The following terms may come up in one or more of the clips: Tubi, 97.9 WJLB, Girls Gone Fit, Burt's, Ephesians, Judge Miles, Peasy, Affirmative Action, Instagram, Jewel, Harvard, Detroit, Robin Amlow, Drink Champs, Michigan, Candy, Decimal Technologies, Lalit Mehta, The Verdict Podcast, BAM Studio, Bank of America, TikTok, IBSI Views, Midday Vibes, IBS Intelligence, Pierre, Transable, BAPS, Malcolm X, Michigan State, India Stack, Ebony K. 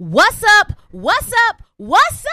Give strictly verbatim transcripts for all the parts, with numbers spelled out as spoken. What's up? What's up? What's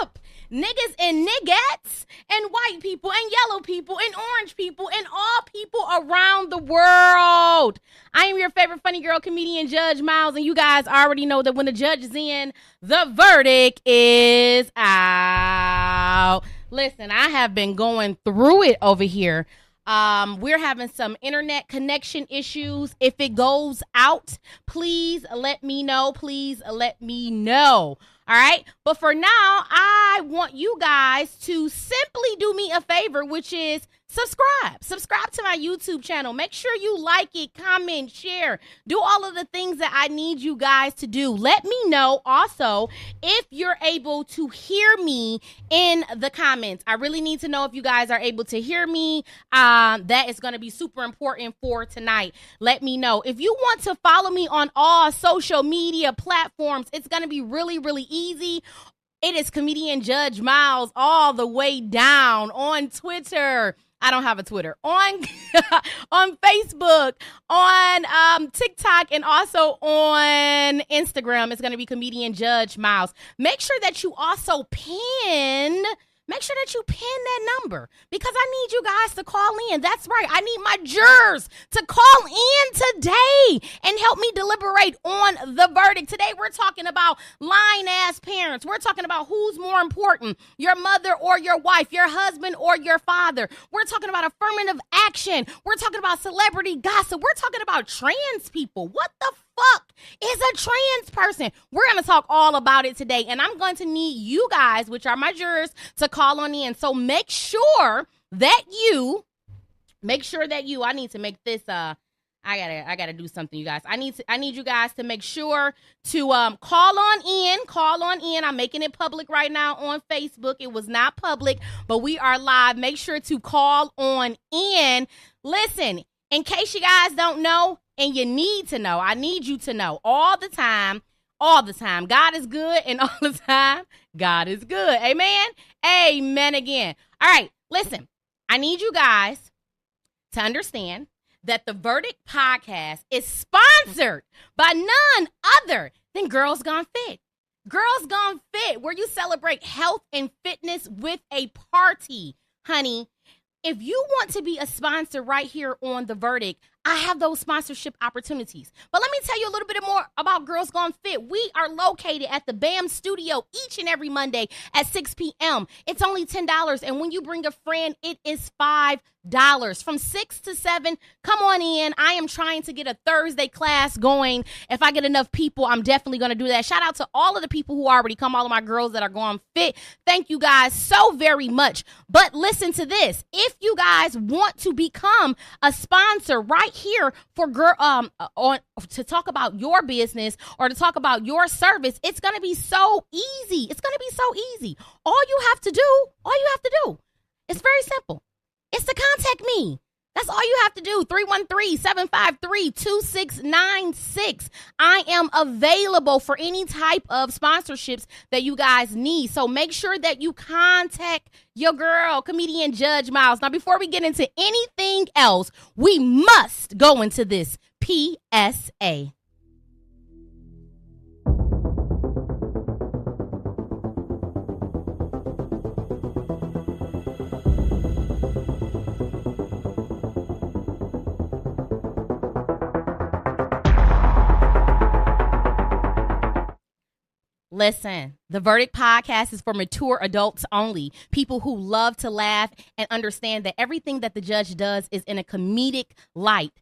up? Niggas and niggettes and white people and yellow people and orange people and all people around the world. I am your favorite funny girl comedian, Judge Miles, and you guys already know that when the judge is in, the verdict is out. Listen, I have been going through it over here. Um, we're having some internet connection issues. If it goes out, please let me know. Please let me know. All right. But for now, I want you guys to simply do me a favor, which is subscribe. Subscribe to my YouTube channel. Make sure you like it, comment, share, do all of the things that I need you guys to do. Let me know also if you're able to hear me in the comments. I really need to know if you guys are able to hear me. Um, that is going to be super important for tonight. Let me know. If you want to follow me on all social media platforms, it's going to be really, really easy. Easy. It is comedian Judge Miles all the way down on Twitter. I don't have a Twitter. On on Facebook, on um, TikTok, and also on Instagram. It's going to be comedian Judge Miles. Make sure that you also pin... Make sure that you pin that number because I need you guys to call in. That's right. I need my jurors to call in today and help me deliberate on the verdict. Today, we're talking about lying ass parents. We're talking about who's more important, your mother or your wife, your husband or your father. We're talking about affirmative action. We're talking about celebrity gossip. We're talking about trans people. What the fuck is a trans person? We're going to talk all about it today, and I'm going to need you guys, which are my jurors, to call on in. So make sure that you, make sure that you, I need to make this, uh, I gotta, I gotta do something, you guys. I need to, I need you guys to make sure to um, call on in, call on in. I'm making it public right now on Facebook. It was not public, but we are live. Make sure to call on in. Listen, in case you guys don't know, and you need to know, I need you to know all the time, all the time. God is good, and all the time, God is good. Amen? Amen again. All right, listen, I need you guys to understand that the Verdict Podcast is sponsored by none other than Girls Gone Fit. Girls Gone Fit, where you celebrate health and fitness with a party, honey. If you want to be a sponsor right here on The Verdict, I have those sponsorship opportunities. But let me tell you a little bit more about Girls Gone Fit. We are located at the BAM Studio each and every Monday at six p.m. It's only ten dollars, and when you bring a friend, it is five dollars. From six to seven, come on in. I am trying to get a Thursday class going. If I get enough people, I'm definitely going to do that. Shout out to all of the people who already come, all of my girls that are Gone Fit. Thank you guys so very much. But listen to this. If you guys want to become a sponsor right here for girl um on to talk about your business or to talk about your service, it's gonna be so easy. It's gonna be so easy. All you have to do, all you have to do, it's very simple. It's to contact me. That's all you have to do. three one three, seven five three, two six nine six. I am available for any type of sponsorships that you guys need. So make sure that you contact your girl, comedian Judge Miles. Now, before we get into anything else, we must go into this P S A. Listen, The Verdict Podcast is for mature adults only, people who love to laugh and understand that everything that the judge does is in a comedic light.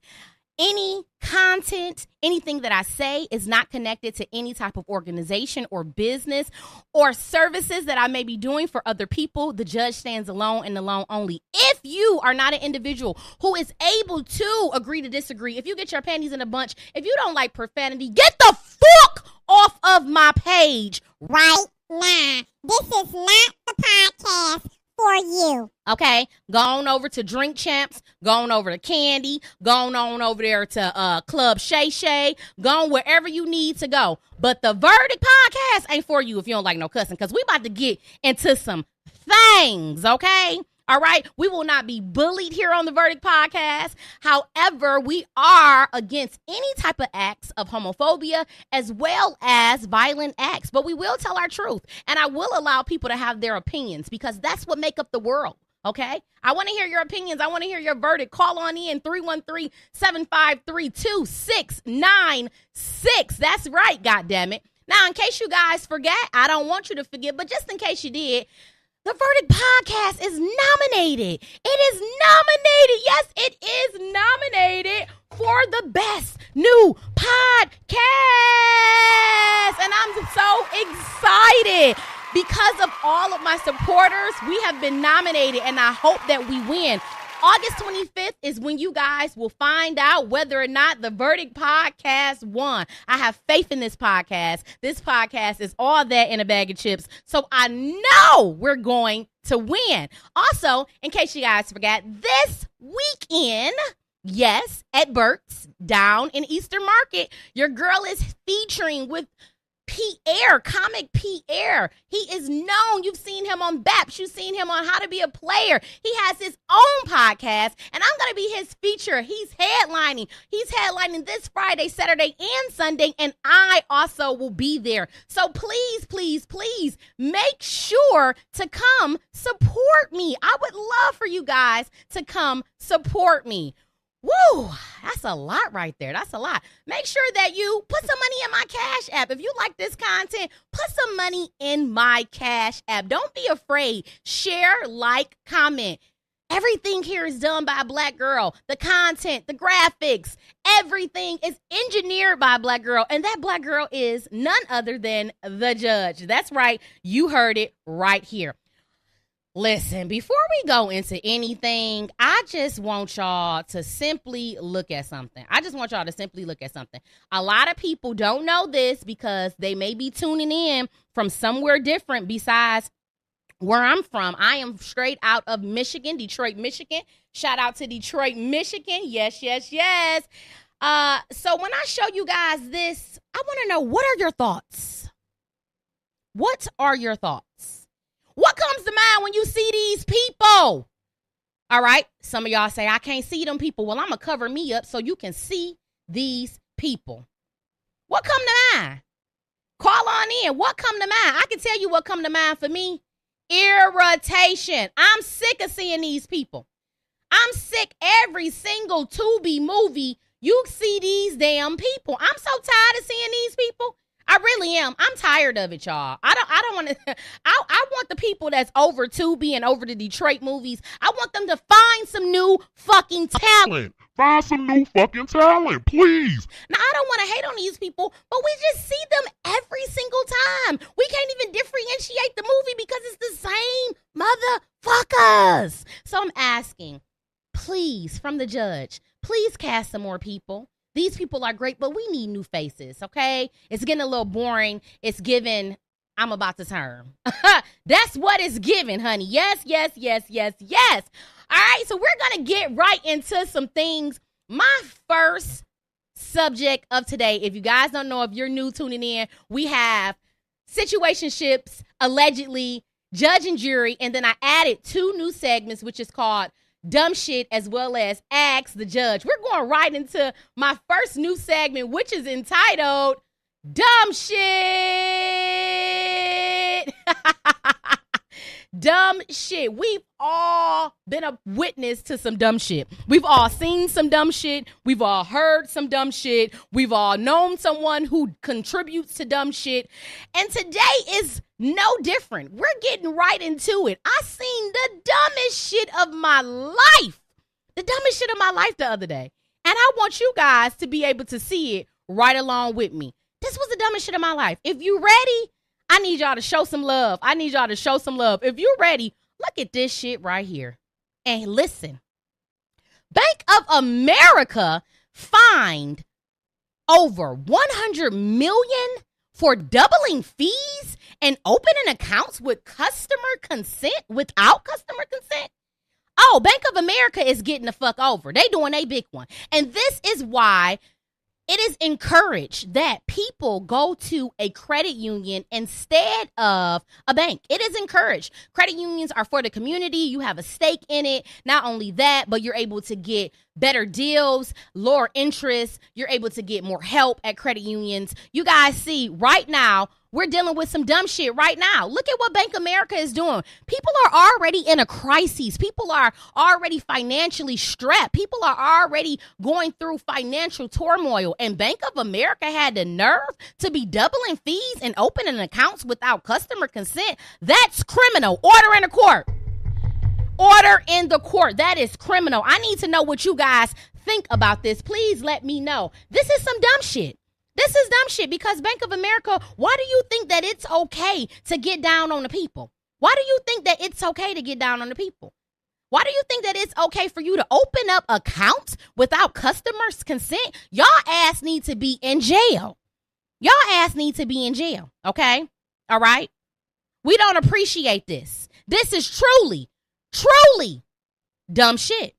Any content, anything that I say is not connected to any type of organization or business or services that I may be doing for other people. The judge stands alone and alone only. If you are not an individual who is able to agree to disagree, if you get your panties in a bunch, if you don't like profanity, get the fuck off of my page right now. This is not the podcast for you. Okay, go on over to Drink Champs, go on over to Candy, go on over there to uh, Club Shay Shay, go on wherever you need to go. But The Verdict Podcast ain't for you if you don't like no cussing, because we about to get into some things, okay? All right. We will not be bullied here on The Verdict Podcast. However, we are against any type of acts of homophobia as well as violent acts. But we will tell our truth. And I will allow people to have their opinions because that's what make up the world. Okay. I want to hear your opinions. I want to hear your verdict. Call on in three one three, seven five three, two six nine six. That's right. God damn it. Now, in case you guys forget, I don't want you to forget, but just in case you did, The Verdict Podcast is nominated. It is nominated. Yes, it is nominated for the best new podcast. And I'm so excited. Because of all of my supporters, we have been nominated, and I hope that we win. August twenty-fifth is when you guys will find out whether or not The Verdict Podcast won. I have faith in this podcast. This podcast is all that in a bag of chips, so I know we're going to win. Also, in case you guys forgot, this weekend... yes, at Burt's, down in Eastern Market, your girl is featuring with... Pierre, comic Pierre. He is known. You've seen him on BAPS. You've seen him on How to Be a Player. He has his own podcast, and I'm going to be his feature. He's headlining. He's headlining this Friday, Saturday, and Sunday, and I also will be there. So please, please, please make sure to come support me. I would love for you guys to come support me. Woo, that's a lot right there. That's a lot. Make sure that you put some money in my Cash App. If you like this content, put some money in my Cash App. Don't be afraid. Share, like, comment. Everything here is done by a Black girl. The content, the graphics, everything is engineered by a Black girl. And that Black girl is none other than the Judge. That's right. You heard it right here. Listen, before we go into anything, I just want y'all to simply look at something. I just want y'all to simply look at something. A lot of people don't know this because they may be tuning in from somewhere different besides where I'm from. I am straight out of Michigan, Detroit, Michigan. Shout out to Detroit, Michigan. Yes, yes, yes. Uh, so when I show you guys this, I want to know, what are your thoughts? What are your thoughts? What comes to mind when you see these people? All right. Some of y'all say, I can't see them people. Well, I'm going to cover me up so you can see these people. What come to mind? Call on in. What come to mind? I can tell you what come to mind for me. Irritation. I'm sick of seeing these people. I'm sick every single Tubi movie. You see these damn people. I'm so tired of seeing these people. I really am. I'm tired of it, y'all. I don't I don't want to I I want the people that's over Tubi and over the Detroit movies. I want them to find some new fucking talent. Find some new fucking talent, please. Now, I don't want to hate on these people, but we just see them every single time. We can't even differentiate the movie because it's the same motherfuckers. So I'm asking, please, from the Judge, please cast some more people. These people are great, but we need new faces, okay? It's getting a little boring. It's giving, I'm about to turn. That's what it's giving, honey. Yes, yes, yes, yes, yes. All right, so we're going to get right into some things. My first subject of today, if you guys don't know, if you're new tuning in, we have situationships, allegedly, judge and jury, and then I added two new segments, which is called Dumb Shit as well as Ask the Judge. We're going right into my first new segment, which is entitled Dumb Shit. Dumb shit. We've all been a witness to some dumb shit. We've all seen some dumb shit. We've all heard some dumb shit. We've all known someone who contributes to dumb shit. And today is no different. We're getting right into it. I seen the dumbest shit of my life. The dumbest shit of my life the other day. And I want you guys to be able to see it right along with me. This was the dumbest shit of my life. If you ready, I need y'all to show some love. I need y'all to show some love. If you're ready, look at this shit right here. And listen. Bank of America fined over one hundred million dollars for doubling fees and opening accounts with customer consent, without customer consent. Oh, Bank of America is getting the fuck over. They doing a big one. And this is why It is encouraged that people go to a credit union instead of a bank. It is encouraged. Credit unions are for the community. You have a stake in it. Not only that, but you're able to get better deals, lower interest. You're able to get more help at credit unions. You guys see right now, we're dealing with some dumb shit right now. Look at what Bank of America is doing. People are already in a crisis. People are already financially strapped. People are already going through financial turmoil. And Bank of America had the nerve to be doubling fees and opening accounts without customer consent. That's criminal. Order in the court. Order in the court. That is criminal. I need to know what you guys think about this. Please let me know. This is some dumb shit. This is dumb shit because Bank of America, why do you think that it's okay to get down on the people? Why do you think that it's okay to get down on the people? Why do you think that it's okay for you to open up accounts without customers' consent? Y'all ass need to be in jail. Y'all ass need to be in jail, okay? All right? We don't appreciate this. This is truly, truly dumb shit.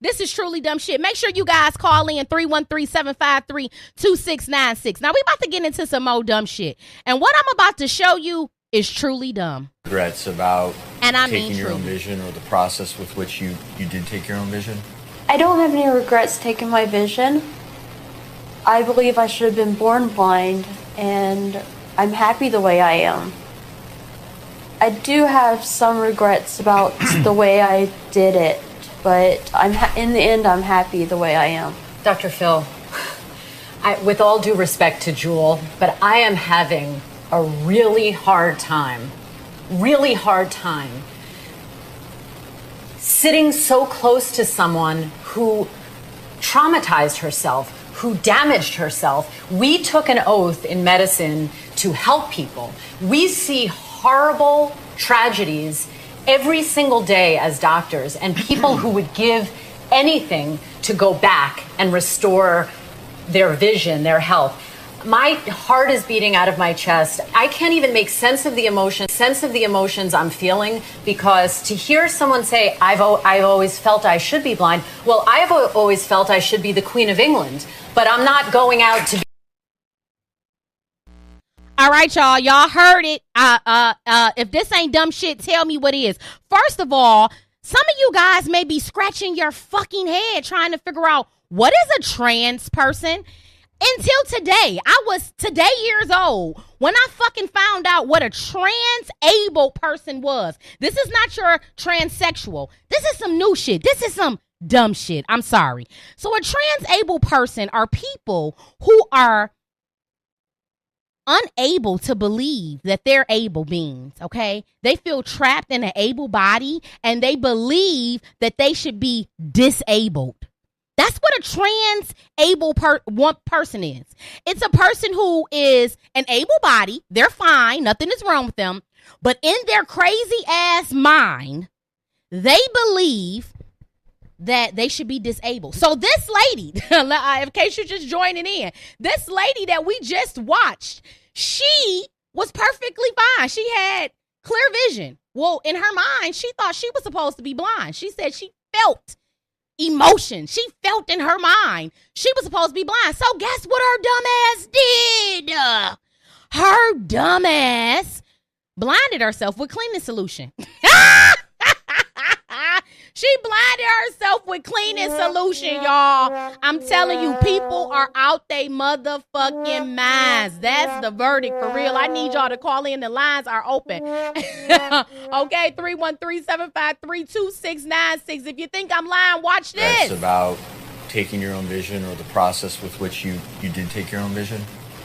This is truly dumb shit. Make sure you guys call in three one three, seven five three, two six nine six. Now, we about to get into some more dumb shit. And what I'm about to show you is truly dumb. Regrets about and I taking mean your truly. own vision or the process with which you, you did take your own vision? I don't have any regrets taking my vision. I believe I should have been born blind, and I'm happy the way I am. I do have some regrets about the way I did it. But I'm ha- in the end, I'm happy the way I am. Doctor Phil, I, with all due respect to Jewel, but I am having a really hard time, really hard time sitting so close to someone who traumatized herself, who damaged herself. We took an oath in medicine to help people. We see horrible tragedies every single day as doctors, and people who would give anything to go back and restore their vision, their health. My heart is beating out of my chest. I can't even make sense of the emotion, sense of the emotions I'm feeling, because to hear someone say, I've, o- I've always felt I should be blind. Well, I've o- always felt I should be the Queen of England, but I'm not going out to be. All right, y'all. Y'all heard it. Uh, uh, uh, if this ain't dumb shit, tell me what it is. First of all, some of you guys may be scratching your fucking head trying to figure out what is a trans person. Until today, I was today years old when I fucking found out what a transable person was. This is not your transsexual. This is some new shit. This is some dumb shit. I'm sorry. So a transable person are people who are unable to believe that they're able beings, okay? They feel trapped in an able body, and they believe that they should be disabled. That's what a trans able per- one person is. It's a person who is an able body. They're fine. Nothing is wrong with them. But in their crazy ass mind, they believe that they should be disabled. So this lady, in case you're just joining in, this lady that we just watched, she was perfectly fine. She had clear vision. Well, in her mind, she thought she was supposed to be blind. She said she felt emotion. She felt in her mind she was supposed to be blind. So guess what her dumb ass did? Uh, her dumb ass blinded herself with cleaning solution. She blinded herself with cleaning solution, y'all. I'm telling you, people are out they motherfucking minds. That's the verdict for real. I need y'all to call in. The lines are open. Okay, three one three, seven five three, two six nine six. If you think I'm lying, watch this. It's about taking your own vision or the process with which you, you did take your own vision.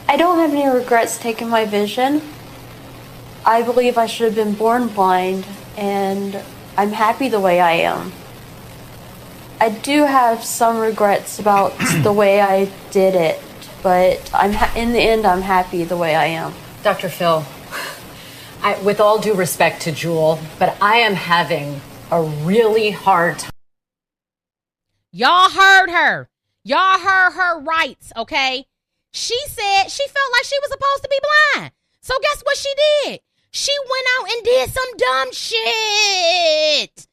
I don't have any regrets taking my vision. I believe I should have been born blind, and I'm happy the way I am. I do have some regrets about the way I did it, but I'm ha- in the end, I'm happy the way I am. Doctor Phil, I, with all due respect to Jewel, but I am having a really hard time. Y'all heard her. Y'all heard her rights, okay? She said she felt like she was supposed to be blind. So guess what she did? She went out and did some dumb shit.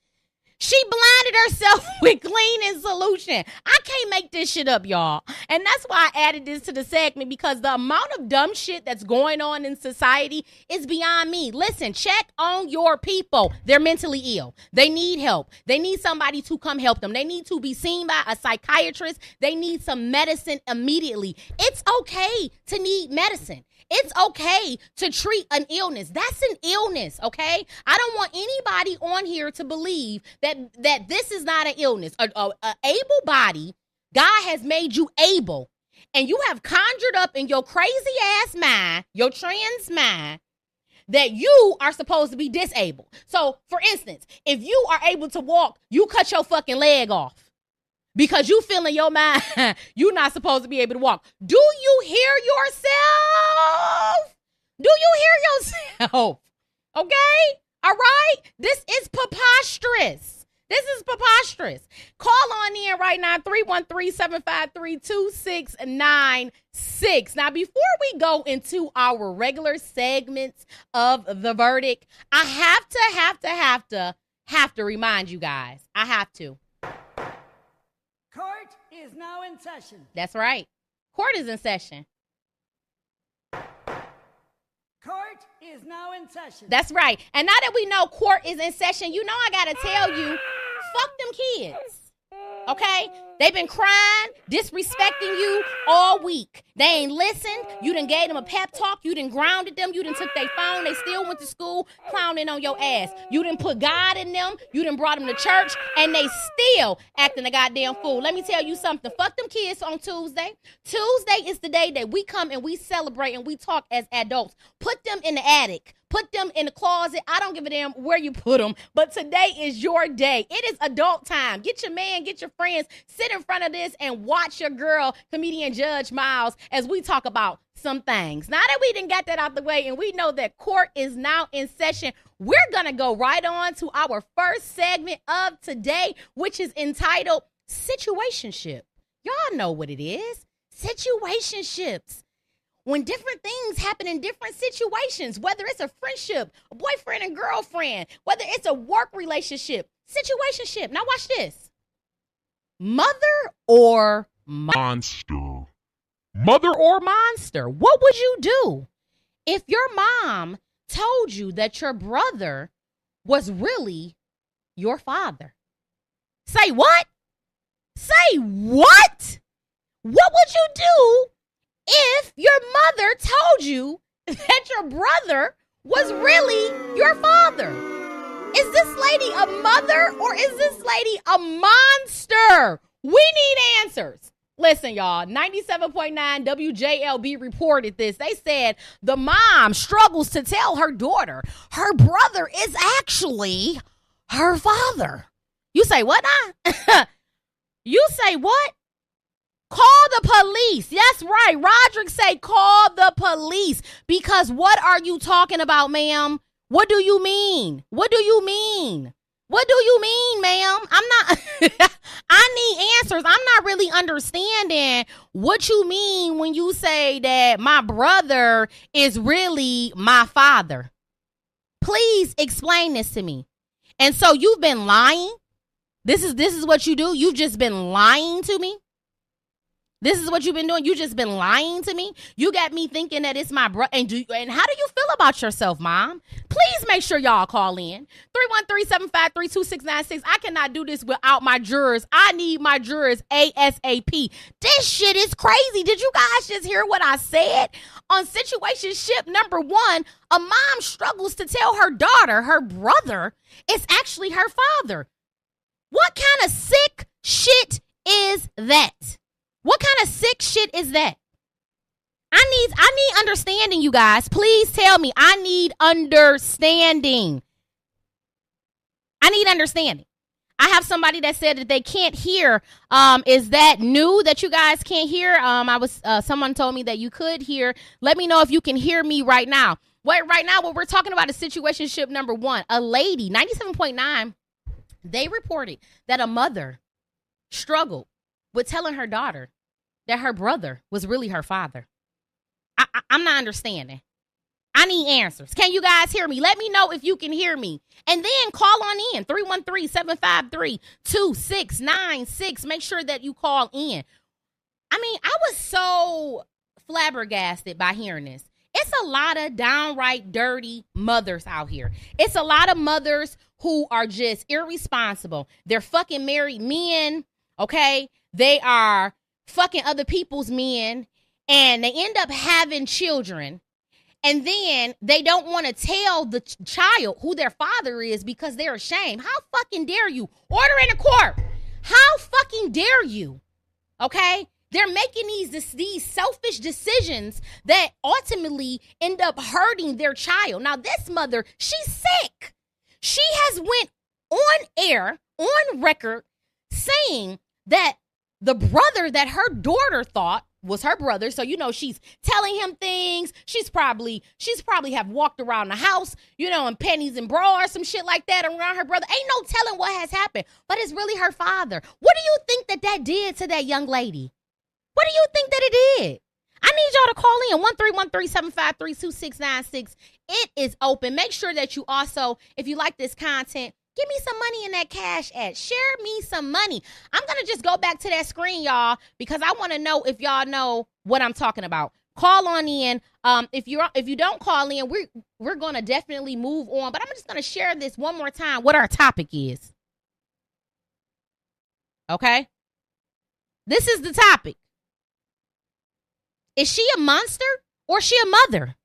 She blinded herself with cleaning solution. I can't make this shit up, y'all. And that's why I added this to the segment, because the amount of dumb shit that's going on in society is beyond me. Listen, check on your people. They're mentally ill. They need help. They need somebody to come help them. They need to be seen by a psychiatrist. They need some medicine immediately. It's okay to need medicine. It's okay to treat an illness. That's an illness, okay? I don't want anybody on here to believe that that this is not an illness. A, a, a able body, God has made you able, and you have conjured up in your crazy ass mind, your trans mind, that you are supposed to be disabled. So, for instance, if you are able to walk, you cut your fucking leg off. Because you feel in your mind, you're not supposed to be able to walk. Do you hear yourself? Do you hear yourself? Okay? All right? This is preposterous. This is preposterous. Call on in right now, three one three, seven five three, two six nine six. Now, before we go into our regular segments of The Verdict, I have to, have to, have to, have to remind you guys. I have to. Court is now in session. That's right. Court is in session. Court is now in session. That's right. And now that we know court is in session, you know I gotta tell you, fuck them kids. Okay? They've been crying, disrespecting you all week. They ain't listened. You done gave them a pep talk. You done grounded them. You done took their phone. They still went to school clowning on your ass. You done put God in them. You done brought them to church, and they still acting a goddamn fool. Let me tell you something. Fuck them kids on Tuesday. Tuesday is the day that we come and we celebrate and we talk as adults. Put them in the attic. Put them in the closet. I don't give a damn where you put them, but today is your day. It is adult time. Get your man, get your friends, sit in front of this and watch your girl, comedian Judge Miles, as we talk about some things. Now that we done got that out the way and we know that court is now in session, we're going to go right on to our first segment of today, which is entitled Situationship. Y'all know what it is. Situationships. When different things happen in different situations, whether it's a friendship, a boyfriend and girlfriend, whether it's a work relationship, situationship. Now watch this. Mother or monster? Mother or monster? What would you do if your mom told you that your brother was really your father? Say what? Say what? What would you do if your mother told you that your brother was really your father? Is this lady a mother or is this lady a monster? We need answers. Listen, y'all, ninety-seven point nine W J L B reported this. They said the mom struggles to tell her daughter her brother is actually her father. You say what? Nah? You say what? Call the police. That's right. Roderick say call the police, because what are you talking about, ma'am? What do you mean? What do you mean? What do you mean, ma'am? I'm not, I need answers. I'm not really understanding what you mean when you say that my brother is really my father. Please explain this to me. And so you've been lying. This is, this is what you do. You've just been lying to me. This is what you've been doing. You just been lying to me. You got me thinking that it's my brother. And do and how do you feel about yourself, mom? Please make sure y'all call in. three one three, seven five three, two six nine six. I cannot do this without my jurors. I need my jurors ASAP. This shit is crazy. Did you guys just hear what I said? On situationship number one, a mom struggles to tell her daughter her brother is actually her father. What kind of sick shit is that? What kind of sick shit is that? I need I need understanding, you guys. Please tell me. I need understanding. I need understanding. I have somebody that said that they can't hear. Um, is that new that you guys can't hear? Um, I was uh, someone told me that you could hear. Let me know if you can hear me right now. What right now? What we're talking about is situationship number one. A lady, ninety-seven point nine. They reported that a mother struggled with telling her daughter that her brother was really her father. I, I, I'm not understanding. I need answers. Can you guys hear me? Let me know if you can hear me. And then call on in, three one three, seven five three, two six nine six. Make sure that you call in. I mean, I was so flabbergasted by hearing this. It's a lot of downright dirty mothers out here. It's a lot of mothers who are just irresponsible. They're fucking married men, okay? They are fucking other people's men, and they end up having children. And then they don't want to tell the ch- child who their father is because they're ashamed. How fucking dare you? Order in the court. How fucking dare you? Okay? They're making these, these selfish decisions that ultimately end up hurting their child. Now, this mother, she's sick. She has went on air, on record, saying that the brother that her daughter thought was her brother. So, you know, she's telling him things. She's probably, she's probably have walked around the house, you know, in pennies and bra or some shit like that around her brother. Ain't no telling what has happened, but it's really her father. What do you think that that did to that young lady? What do you think that it did? I need y'all to call in, one three one three, seven five three, two six nine six. It is open. Make sure that you also, if you like this content, give me some money in that Cash App. Share me some money. I'm going to just go back to that screen, y'all, because I want to know if y'all know what I'm talking about. Call on in. Um, if you're if you don't call in, we're, we're going to definitely move on. But I'm just going to share this one more time, what our topic is. Okay? This is the topic. Is she a monster or is she a mother?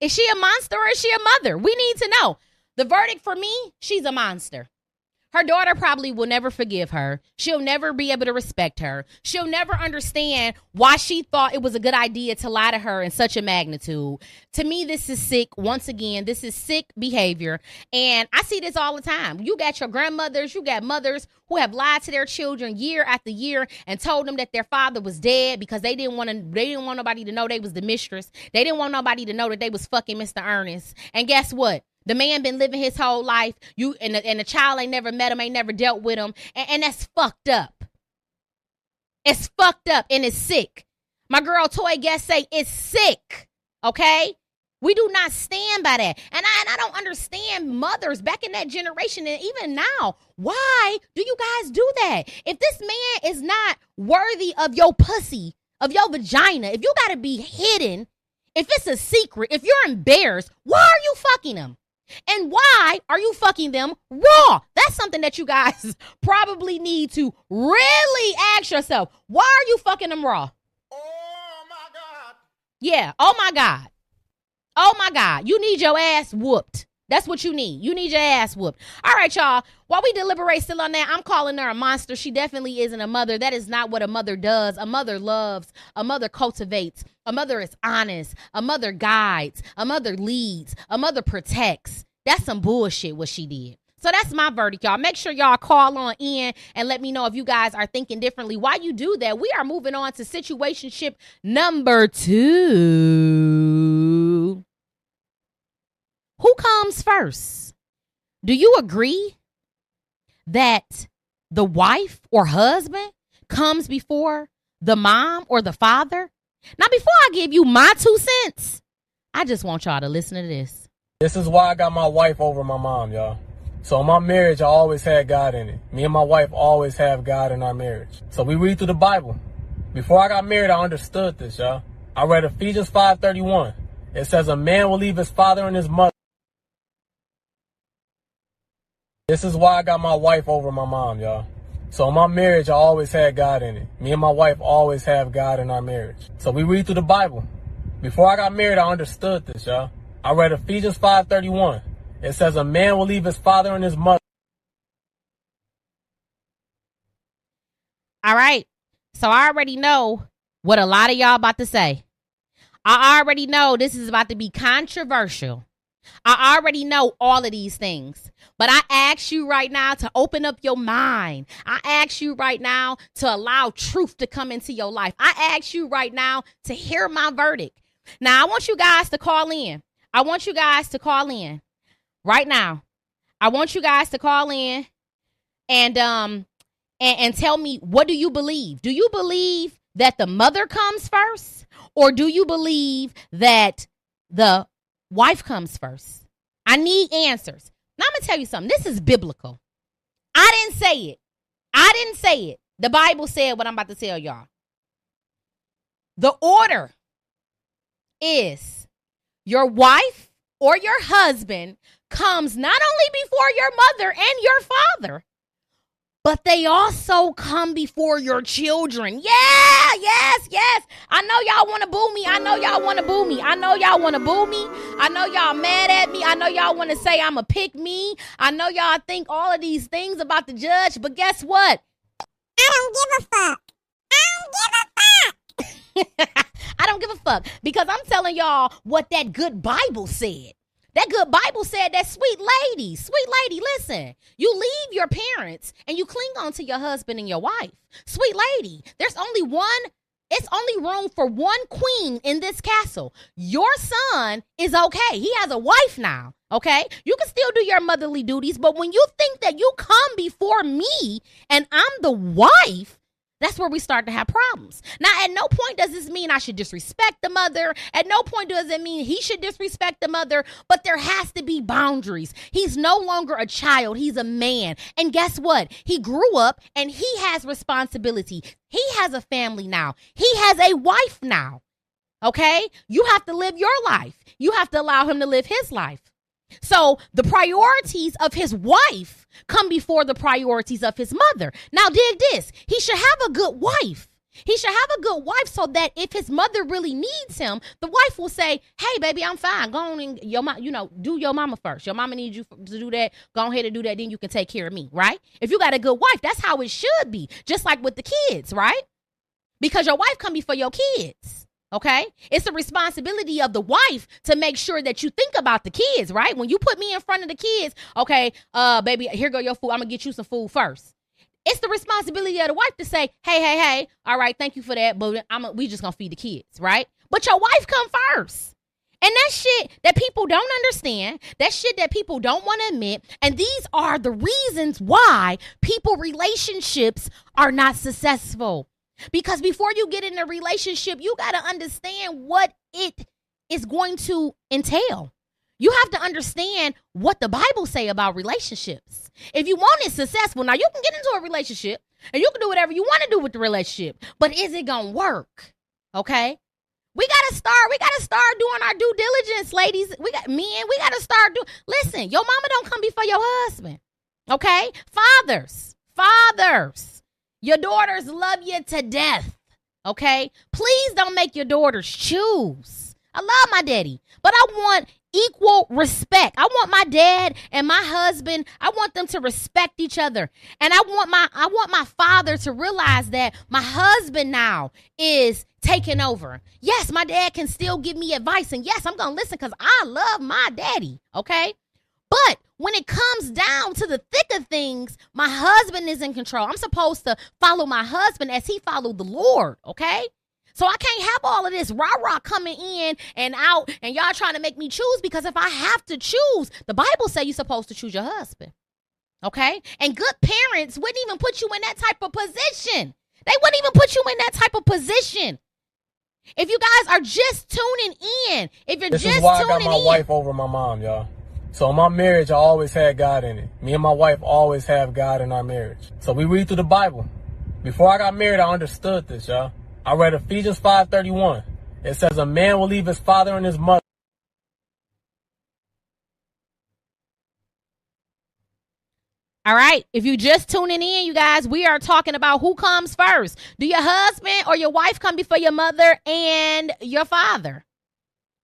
Is she a monster or is she a mother? We need to know. The verdict for me, she's a monster. Her daughter probably will never forgive her. She'll never be able to respect her. She'll never understand why she thought it was a good idea to lie to her in such a magnitude. To me, this is sick. Once again, this is sick behavior. And I see this all the time. You got your grandmothers, you got mothers who have lied to their children year after year and told them that their father was dead because they didn't want to, they didn't want nobody to know they was the mistress. They didn't want nobody to know that they was fucking Mister Ernest. And guess what? The man been living his whole life. You and the, and the child ain't never met him, ain't never dealt with him. And, and that's fucked up. It's fucked up and it's sick. My girl Toy Guest say it's sick, okay? We do not stand by that. And I, and I don't understand mothers back in that generation and even now. Why do you guys do that? If this man is not worthy of your pussy, of your vagina, if you got to be hidden, if it's a secret, if you're embarrassed, why are you fucking him? And why are you fucking them raw? That's something that you guys probably need to really ask yourself. Why are you fucking them raw? Oh, my God. Yeah. Oh, my God. Oh, my God. You need your ass whooped. That's what you need. You need your ass whooped. All right, y'all. While we deliberate still on that, I'm calling her a monster. She definitely isn't a mother. That is not what a mother does. A mother loves. A mother cultivates. A mother is honest. A mother guides. A mother leads. A mother protects. That's some bullshit what she did. So that's my verdict, y'all. Make sure y'all call on in and let me know if you guys are thinking differently. While you do that, we are moving on to situationship number two. Who comes first? Do you agree that the wife or husband comes before the mom or the father? Now, before I give you my two cents, I just want y'all to listen to this. This is why I got my wife over my mom, y'all. So in my marriage, I always had God in it. Me and my wife always have God in our marriage. So we read through the Bible. Before I got married, I understood this, y'all. I read Ephesians five thirty-one. It says a man will leave his father and his mother. This is why I got my wife over my mom, y'all. So in my marriage, I always had God in it. Me and my wife always have God in our marriage. So we read through the Bible. Before I got married, I understood this, y'all. I read Ephesians five thirty-one. It says a man will leave his father and his mother. All right. So I already know what a lot of y'all about to say. I already know this is about to be controversial. I already know all of these things, but I ask you right now to open up your mind. I ask you right now to allow truth to come into your life. I ask you right now to hear my verdict. Now, I want you guys to call in. I want you guys to call in right now. I want you guys to call in and um and, and tell me, what do you believe? Do you believe that the mother comes first, or do you believe that the wife comes first? I need answers. Now, I'm going to tell you something. This is biblical. I didn't say it. I didn't say it. The Bible said what I'm about to tell y'all. The order is your wife or your husband comes not only before your mother and your father, but they also come before your children. Yeah, yes, yes. I know y'all want to boo me. I know y'all want to boo me. I know y'all want to boo me. I know y'all mad at me. I know y'all want to say I'm a pick me. I know y'all think all of these things about the judge, but guess what? I don't give a fuck. I don't give a fuck. I don't give a fuck because I'm telling y'all what that good Bible said. That good Bible said that, sweet lady, sweet lady, listen, you leave your parents and you cling on to your husband and your wife. Sweet lady, there's only one, it's only room for one queen in this castle. Your son is okay. He has a wife now, okay? You can still do your motherly duties, but when you think that you come before me and I'm the wife, that's where we start to have problems. Now, at no point does this mean I should disrespect the mother. At no point does it mean he should disrespect the mother, but there has to be boundaries. He's no longer a child. He's a man. And guess what? He grew up and he has responsibility. He has a family now. He has a wife now. Okay? You have to live your life. You have to allow him to live his life. So the priorities of his wife come before the priorities of his mother. Now dig this. He should have a good wife. He should have a good wife so that if his mother really needs him, the wife will say, hey, baby, I'm fine. Go on and your mom, you know, do your mama first. Your mama needs you to do that. Go ahead and do that. Then you can take care of me. Right. If you got a good wife, that's how it should be. Just like with the kids. Right. Because your wife come before your kids. Okay, it's the responsibility of the wife to make sure that you think about the kids, right? When you put me in front of the kids, okay, uh, baby, here go your food. I'm gonna get you some food first. It's the responsibility of the wife to say, hey, hey, hey, all right, thank you for that, but I'm a, we just gonna feed the kids, right? But your wife come first. And that shit that people don't understand, that shit that people don't want to admit, and these are the reasons why people relationships are not successful. Because before you get in a relationship, you got to understand what it is going to entail. You have to understand what the Bible say about relationships. If you want it successful, now you can get into a relationship and you can do whatever you want to do with the relationship. But is it going to work? Okay. We got to start. We got to start doing our due diligence, ladies. We got men. We got to start doing. Listen, your mama don't come before your husband. Okay. Fathers, fathers. Your daughters love you to death, okay? Please don't make your daughters choose. I love my daddy, but I want equal respect. I want my dad and my husband, I want them to respect each other. And I want my I want my father to realize that my husband now is taking over. Yes, my dad can still give me advice, and yes, I'm going to listen because I love my daddy, okay? But when it comes down to the thick of things, my husband is in control. I'm supposed to follow my husband as he followed the Lord, okay? So I can't have all of this rah-rah coming in and out and y'all trying to make me choose, because if I have to choose, the Bible says you're supposed to choose your husband, okay? And good parents wouldn't even put you in that type of position. They wouldn't even put you in that type of position. If you guys are just tuning in, if you're this just tuning in. This is why I got my in, wife over my mom, y'all. So in my marriage, I always had God in it. Me and my wife always have God in our marriage. So we read through the Bible. Before I got married, I understood this, y'all. I read Ephesians five thirty-one. It says, a man will leave his father and his mother. All right. If you just tuning in, you guys, we are talking about who comes first. Do your husband or your wife come before your mother and your father?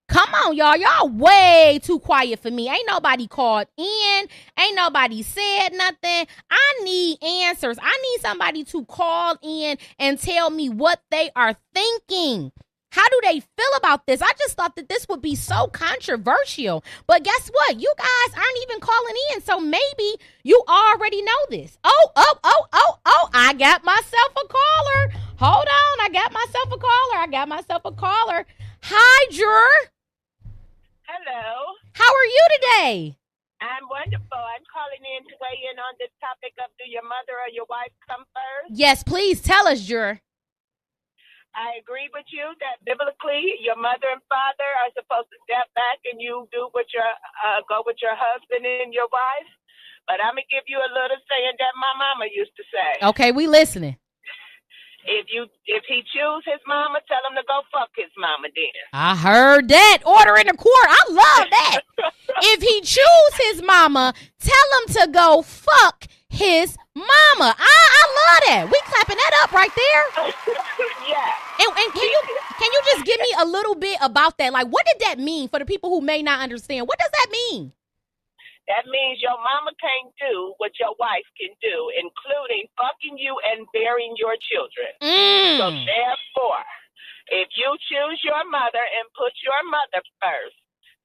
Come on, y'all. Y'all way too quiet for me. Ain't nobody called in. Ain't nobody said nothing. I need answers. I need somebody to call in and tell me what they are thinking. How do they feel about this? I just thought that this would be so controversial. But guess what? You guys aren't even calling in. So maybe you already know this. Oh, oh, oh, oh, oh. I got myself a caller. Hold on. I got myself a caller. I got myself a caller. Hi, Jewel. Hello. How are you today? I'm wonderful. I'm calling in to weigh in on this topic of do your mother or your wife come first? Yes, please tell us, Jure. I agree with you that biblically your mother and father are supposed to step back and you do what your uh, go with your husband and your wife. But I'm going to give you a little saying that my mama used to say. Okay, we listening. If you if he choose his mama, tell him to go fuck his mama then. I heard that. Order in the court. I love that. If he choose his mama, tell him to go fuck his mama. I, I love that. We clapping that up right there. Yeah. And, and can you can you just give me a little bit about that? Like, what did that mean for the people who may not understand? What does that mean? That means your mama can't do what your wife can do, including fucking you and burying your children. Mm. So therefore, if you choose your mother and put your mother first,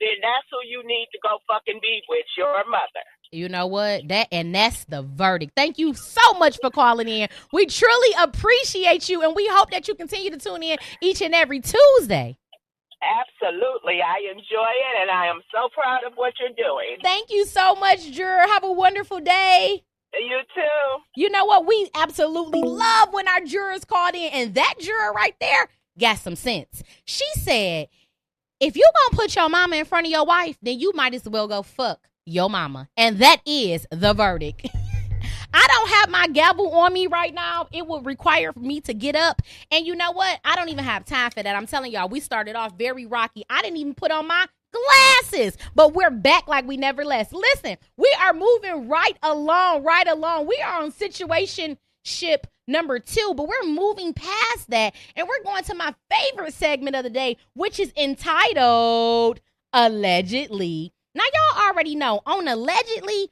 then that's who you need to go fucking be with, your mother. You know what? That and that's the verdict. Thank you so much for calling in. We truly appreciate you, and we hope that you continue to tune in each and every Tuesday. Absolutely. I enjoy it, and I am so proud of what you're doing. Thank you so much, Jure. Have a wonderful day. You too. You know what? We absolutely love when our jurors called in, and that juror right there got some sense. She said, if you're going to put your mama in front of your wife, then you might as well go fuck your mama. And that is the verdict. I don't have my gavel on me right now. It would require me to get up. And you know what? I don't even have time for that. I'm telling y'all, we started off very rocky. I didn't even put on my glasses, but we're back like we never left. Listen, we are moving right along, right along. We are on situationship number two, but we're moving past that. And we're going to my favorite segment of the day, which is entitled Allegedly. Now, y'all already know on Allegedly,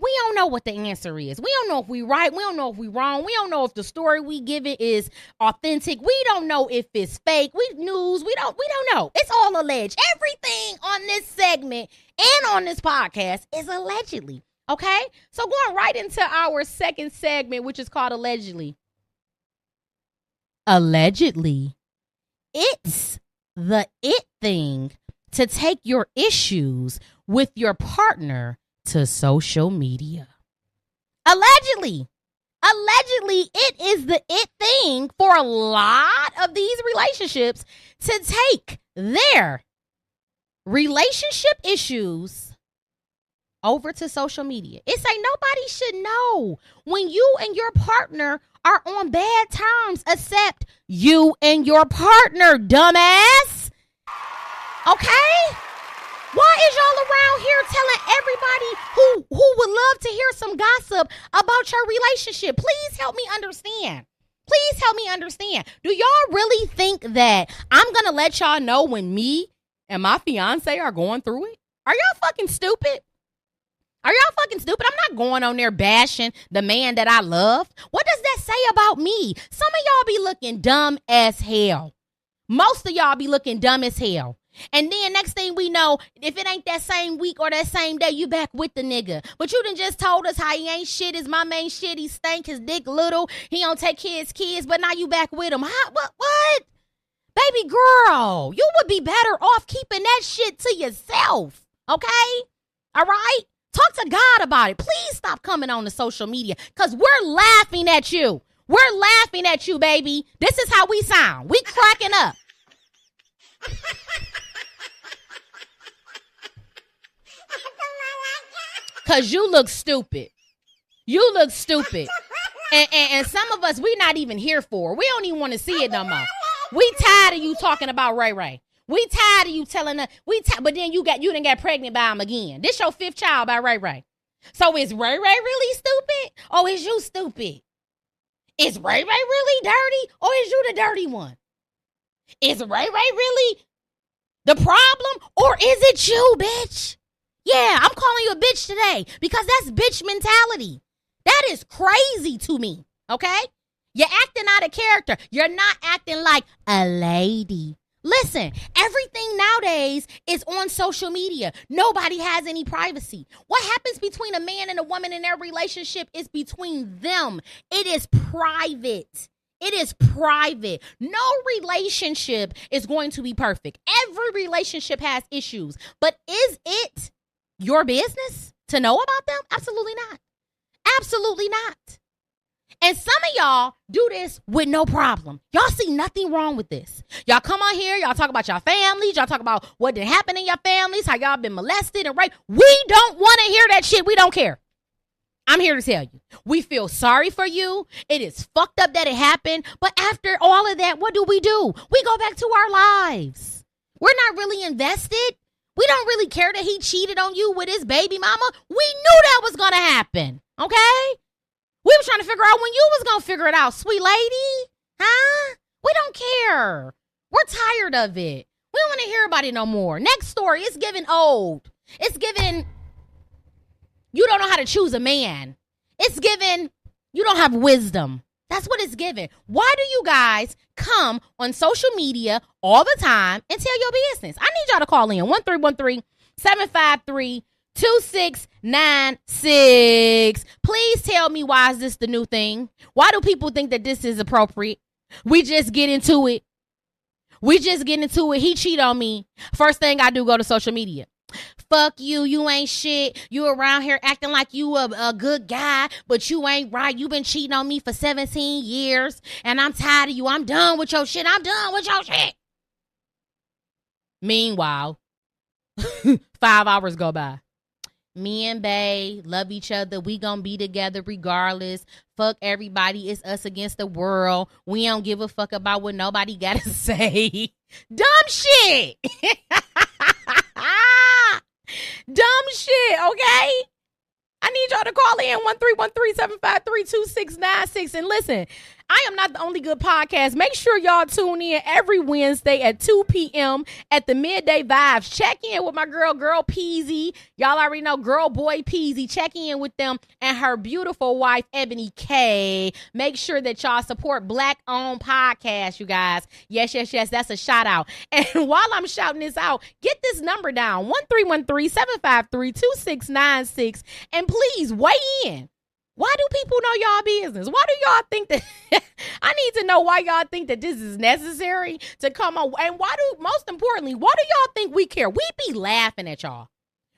we don't know what the answer is. We don't know if we right. We don't know if we wrong. We don't know if the story we give it is authentic. We don't know if it's fake. We news. We don't, we don't know. It's all alleged. Everything on this segment and on this podcast is allegedly. Okay. So going right into our second segment, which is called Allegedly. Allegedly. It's the it thing to take your issues with your partner to social media. Allegedly, allegedly, it is the it thing for a lot of these relationships to take their relationship issues over to social media. It's like nobody should know when you and your partner are on bad terms except you and your partner, dumbass. Okay? Why is y'all around here telling everybody who, who would love to hear some gossip about your relationship? Please help me understand. Please help me understand. Do y'all really think that I'm going to let y'all know when me and my fiance are going through it? Are y'all fucking stupid? Are y'all fucking stupid? I'm not going on there bashing the man that I love. What does that say about me? Some of y'all be looking dumb as hell. Most of y'all be looking dumb as hell. And then next thing we know, if it ain't that same week or that same day, you back with the nigga. But you done just told us how he ain't shit, his mama ain't shit, he stank, his dick little, he don't take care of his kids, but now you back with him. How, what, what? Baby girl, you would be better off keeping that shit to yourself, okay? All right? Talk to God about it. Please stop coming on the social media because we're laughing at you. We're laughing at you, baby. This is how we sound. We cracking up. Because you look stupid. You look stupid. And, and, and some of us, we're not even here for it. We don't even want to see it no more. We tired of you talking about Ray Ray. We tired of you telling us. We t- but then you got you done got pregnant by him again. This your fifth child by Ray Ray. So is Ray Ray really stupid? Or is you stupid? Is Ray Ray really dirty? Or is you the dirty one? Is Ray Ray really the problem? Or is it you, bitch? Yeah, I'm calling you a bitch today because that's bitch mentality. That is crazy to me, okay? You're acting out of character. You're not acting like a lady. Listen, everything nowadays is on social media. Nobody has any privacy. What happens between a man and a woman in their relationship is between them. It is private. It is private. No relationship is going to be perfect. Every relationship has issues, but is it your business to know about them? Absolutely not. Absolutely not. And some of y'all do this with no problem. Y'all see nothing wrong with this. Y'all come on here. Y'all talk about your families. Y'all talk about what did happen in your families, how y'all been molested and raped. We don't want to hear that shit. We don't care. I'm here to tell you. We feel sorry for you. It is fucked up that it happened. But after all of that, what do we do? We go back to our lives. We're not really invested. We don't really care that he cheated on you with his baby mama. We knew that was going to happen. Okay? We were trying to figure out when you was going to figure it out, sweet lady. Huh? We don't care. We're tired of it. We don't want to hear about it no more. Next story, it's giving old. It's giving... You don't know how to choose a man. It's given, you don't have wisdom. That's what it's given. Why do you guys come on social media all the time and tell your business? I need y'all to call in one three one three, seven five three, two six nine six. Please tell me, why is this the new thing? Why do people think that this is appropriate? We just get into it. We just get into it. He cheated on me. First thing I do, go to social media. Fuck you, you ain't shit. You around here acting like you a, a good guy, but you ain't right. You been cheating on me for seventeen years, and I'm tired of you. I'm done with your shit. I'm done with your shit. Meanwhile, five hours go by. Me and Bae love each other. We gonna be together regardless. Fuck everybody. It's us against the world. We don't give a fuck about what nobody gotta say. Dumb shit. Dumb shit, okay? I need y'all to call in one three one three, seven five three, two six nine six. And listen, I am not the only good podcast. Make sure y'all tune in every Wednesday at two p.m. at the Midday Vibes. Check in with my girl, girl Peasy. Y'all already know girl boy Peasy. Check in with them and her beautiful wife, Ebony K. Make sure that y'all support Black-owned podcasts, you guys. Yes, yes, yes. That's a shout out. And while I'm shouting this out, get this number down, one three one three, seven five three, two six nine six. And please weigh in. Why do people know y'all business? Why do y'all think that? I need to know why y'all think that this is necessary to come on. And why do, most importantly, why do y'all think we care? We be laughing at y'all.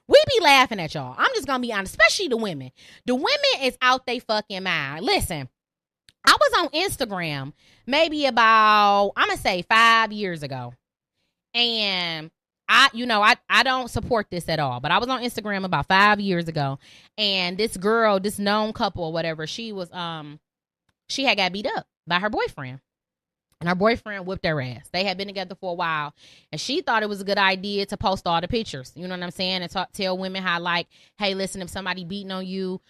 We be laughing at y'all. I'm just going to be honest, especially the women. The women is out they fucking mind. Listen, I was on Instagram maybe about, I'm going to say five years ago. And I, you know, I, I don't support this at all, but I was on Instagram about five years ago, and this girl, this known couple or whatever, she was, um, she had got beat up by her boyfriend, and her boyfriend whipped her ass. They had been together for a while, and she thought it was a good idea to post all the pictures, you know what I'm saying, and talk, tell women how, like, hey, listen, if somebody beating on you,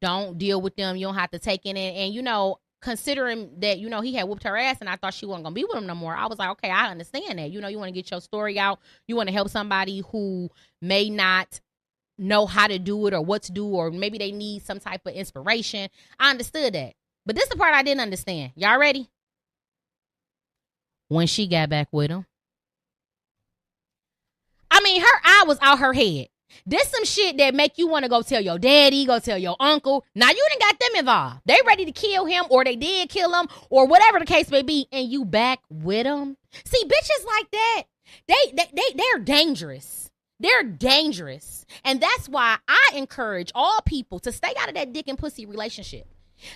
don't deal with them. You don't have to take it in. And, you know, considering that, you know, he had whooped her ass and I thought she wasn't going to be with him no more, I was like, okay, I understand that. You know, you want to get your story out. You want to help somebody who may not know how to do it or what to do, or maybe they need some type of inspiration. I understood that. But this is the part I didn't understand. Y'all ready? When she got back with him, I mean, her eye was out her head. This some shit that make you want to go tell your daddy, go tell your uncle. Now you done got them involved. They ready to kill him, or they did kill him, or whatever the case may be, and you back with them. See, bitches like that, they they they they're dangerous. They're dangerous, and that's why I encourage all people to stay out of that dick and pussy relationship,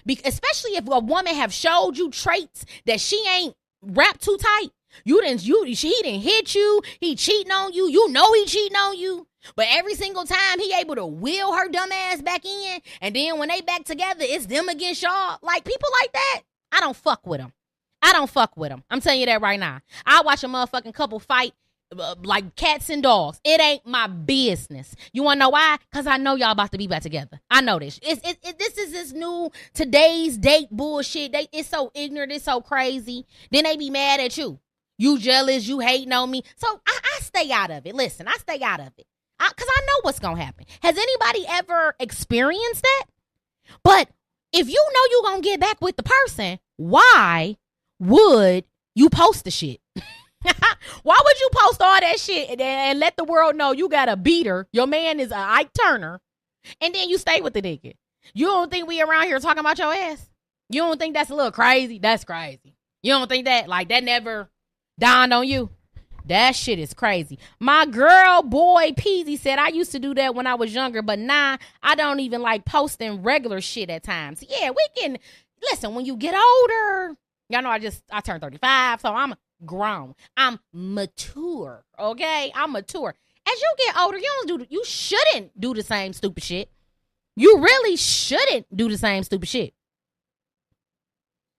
Be- especially if a woman have showed you traits that she ain't wrapped too tight. You didn't, you she didn't hit you. He cheating on you. You know he cheating on you. But every single time he able to wheel her dumb ass back in, and then when they back together, it's them against y'all. Like, people like that, I don't fuck with them. I don't fuck with them. I'm telling you that right now. I watch a motherfucking couple fight uh, like cats and dogs. It ain't my business. You want to know why? Because I know y'all about to be back together. I know this. It's, it, it, this is this new today's date bullshit. They, it's so ignorant. It's so crazy. Then they be mad at you. You jealous. You hating on me. So I, I stay out of it. Listen, I stay out of it. I, Cause I know what's gonna happen. Has anybody ever experienced that? But if you know you gonna get back with the person, why would you post the shit? Why would you post all that shit and, and let the world know you got a beater? Your man is a Ike Turner, and then you stay with the nigga. You don't think we around here talking about your ass? You don't think that's a little crazy? That's crazy. You don't think that, like, that never dawned on you? That shit is crazy. My girl, boy, Peasy said, I used to do that when I was younger, but nah, I don't even like posting regular shit at times. Yeah, we can, listen, when you get older, y'all know I just, I turned thirty-five, so I'm grown. I'm mature, okay? I'm mature. As you get older, you don't do, you shouldn't do the same stupid shit. You really shouldn't do the same stupid shit.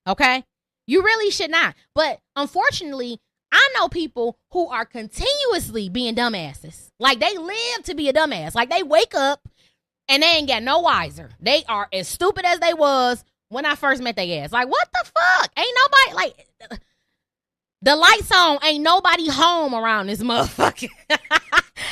Okay? You really should not. But unfortunately, I know people who are continuously being dumbasses. Like, they live to be a dumbass. Like, they wake up and they ain't got no wiser. They are as stupid as they was when I first met their ass. Like, what the fuck? Ain't nobody, like, the lights on, ain't nobody home around this motherfucker.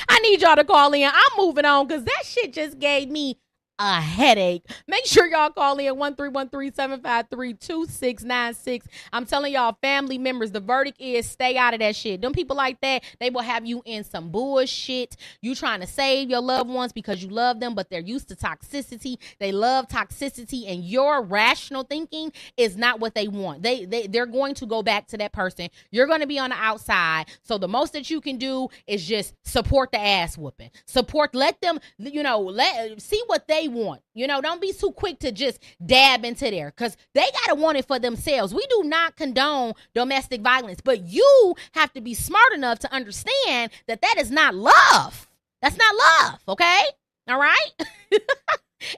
I need y'all to call in. I'm moving on because that shit just gave me a headache. Make sure y'all call in one three one three, seven five three, two six nine six. I'm telling y'all, family members, the verdict is stay out of that shit. Them people like that, they will have you in some bullshit. You trying to save your loved ones because you love them, but they're used to toxicity. They love toxicity, and your rational thinking is not what they want. They, they, they're going to go back to that person. You're going to be on the outside, so the most that you can do is just support the ass whooping. Support, let them, you know, let see what they want. You know, don't be too quick to just dab into there because they gotta want it for themselves. We do not condone domestic violence, but you have to be smart enough to understand that that is not love. That's not love, okay? All right?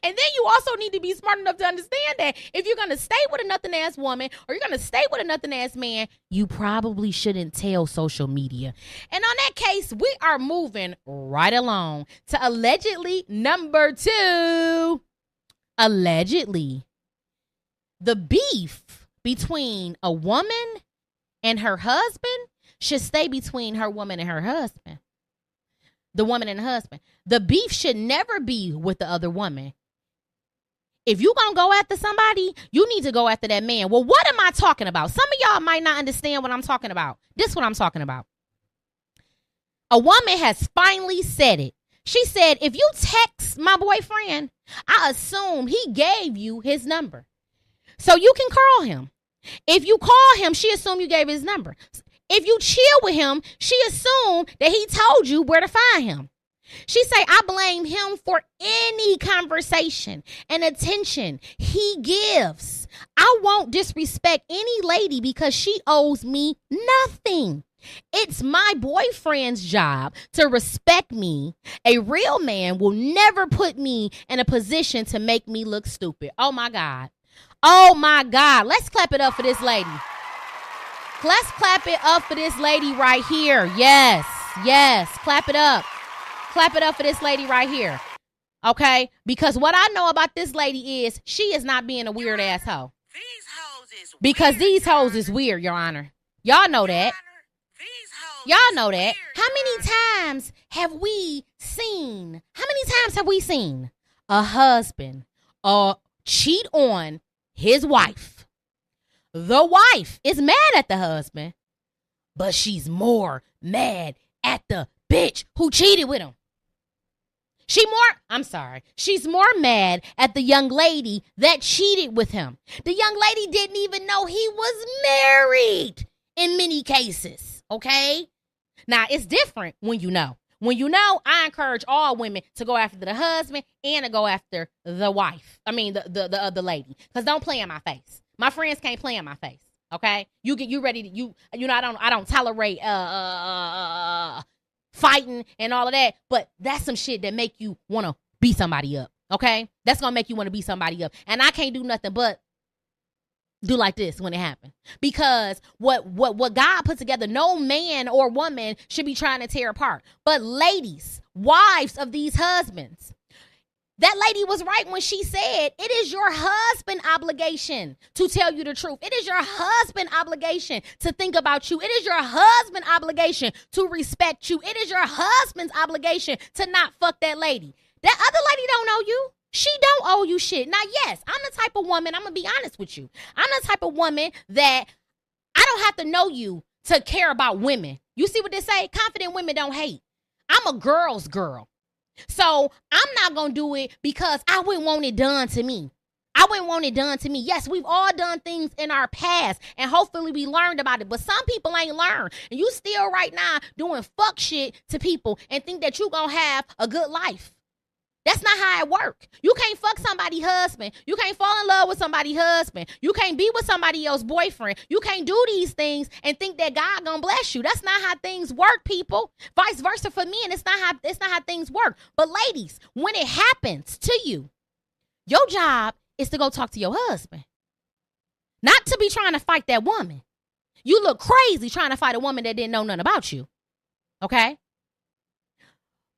And then you also need to be smart enough to understand that if you're gonna stay with a nothing ass woman or you're gonna stay with a nothing ass man, you probably shouldn't tell social media. And on that case, we are moving right along to allegedly number two. Allegedly, the beef between a woman and her husband should stay between her woman and her husband. The woman and the husband. The beef should never be with the other woman. If you're going to go after somebody, you need to go after that man. Well, what am I talking about? Some of y'all might not understand what I'm talking about. This is what I'm talking about. A woman has finally said it. She said, if you text my boyfriend, I assume he gave you his number. So you can call him. If you call him, she assumes you gave his number. If you chill with him, she assumed that he told you where to find him. She say, I blame him for any conversation and attention he gives. I won't disrespect any lady because she owes me nothing. It's my boyfriend's job to respect me. A real man will never put me in a position to make me look stupid. Oh, my God. Oh, my God. Let's clap it up for this lady. Let's clap it up for this lady right here. Yes, yes. Clap it up. Clap it up for this lady right here. Okay? Because what I know about this lady is she is not being a weird asshole. These hoes is weird. Because these hoes is weird, Your Honor. Y'all know that. Y'all know that. How many times have we seen, how many times have we seen a husband uh, cheat on his wife? The wife is mad at the husband, but she's more mad at the bitch who cheated with him. She more, I'm sorry, she's more mad at the young lady that cheated with him. The young lady didn't even know he was married in many cases, okay? Now, it's different when you know. When you know, I encourage all women to go after the husband and to go after the wife. I mean, the, the, the other lady, because don't play in my face. My friends can't play in my face, okay? You get you ready to you you know I don't I don't tolerate uh, uh, uh fighting and all of that, but that's some shit that make you want to beat somebody up, okay? That's gonna make you want to beat somebody up, and I can't do nothing but do like this when it happens, because what what what God put together, no man or woman should be trying to tear apart. But ladies, wives of these husbands. That lady was right when she said, it is your husband's obligation to tell you the truth. It is your husband's obligation to think about you. It is your husband's obligation to respect you. It is your husband's obligation to not fuck that lady. That other lady don't know you. She don't owe you shit. Now, yes, I'm the type of woman, I'm going to be honest with you. I'm the type of woman that I don't have to know you to care about women. You see what they say? Confident women don't hate. I'm a girl's girl. So I'm not going to do it because I wouldn't want it done to me. I wouldn't want it done to me. Yes, we've all done things in our past and hopefully we learned about it. But some people ain't learned. And you still right now doing fuck shit to people and think that you going to have a good life. That's not how it works. You can't fuck somebody's husband. You can't fall in love with somebody's husband. You can't be with somebody else's boyfriend. You can't do these things and think that God gonna bless you. That's not how things work, people. Vice versa for men. It's not how it's not how things work. But ladies, when it happens to you, your job is to go talk to your husband. Not to be trying to fight that woman. You look crazy trying to fight a woman that didn't know nothing about you. Okay?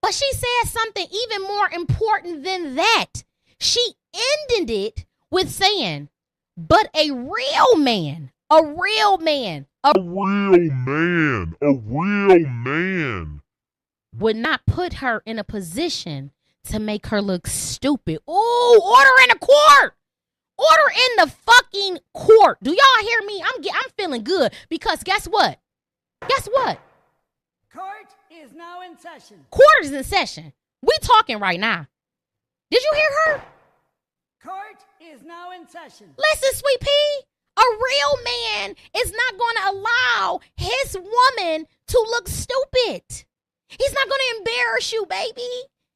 But she said something even more important than that. She ended it with saying, but a real man, a real man, a, a real man, a real man would not put her in a position to make her look stupid. Ooh, order in the court. Order in the fucking court. Do y'all hear me? I'm get, I'm feeling good because guess what? Guess what? Court is now in session. Court is in session. We talking right now. Did you hear her? Court is now in session. Listen, sweet pea. A real man is not going to allow his woman to look stupid. He's not going to embarrass you, baby.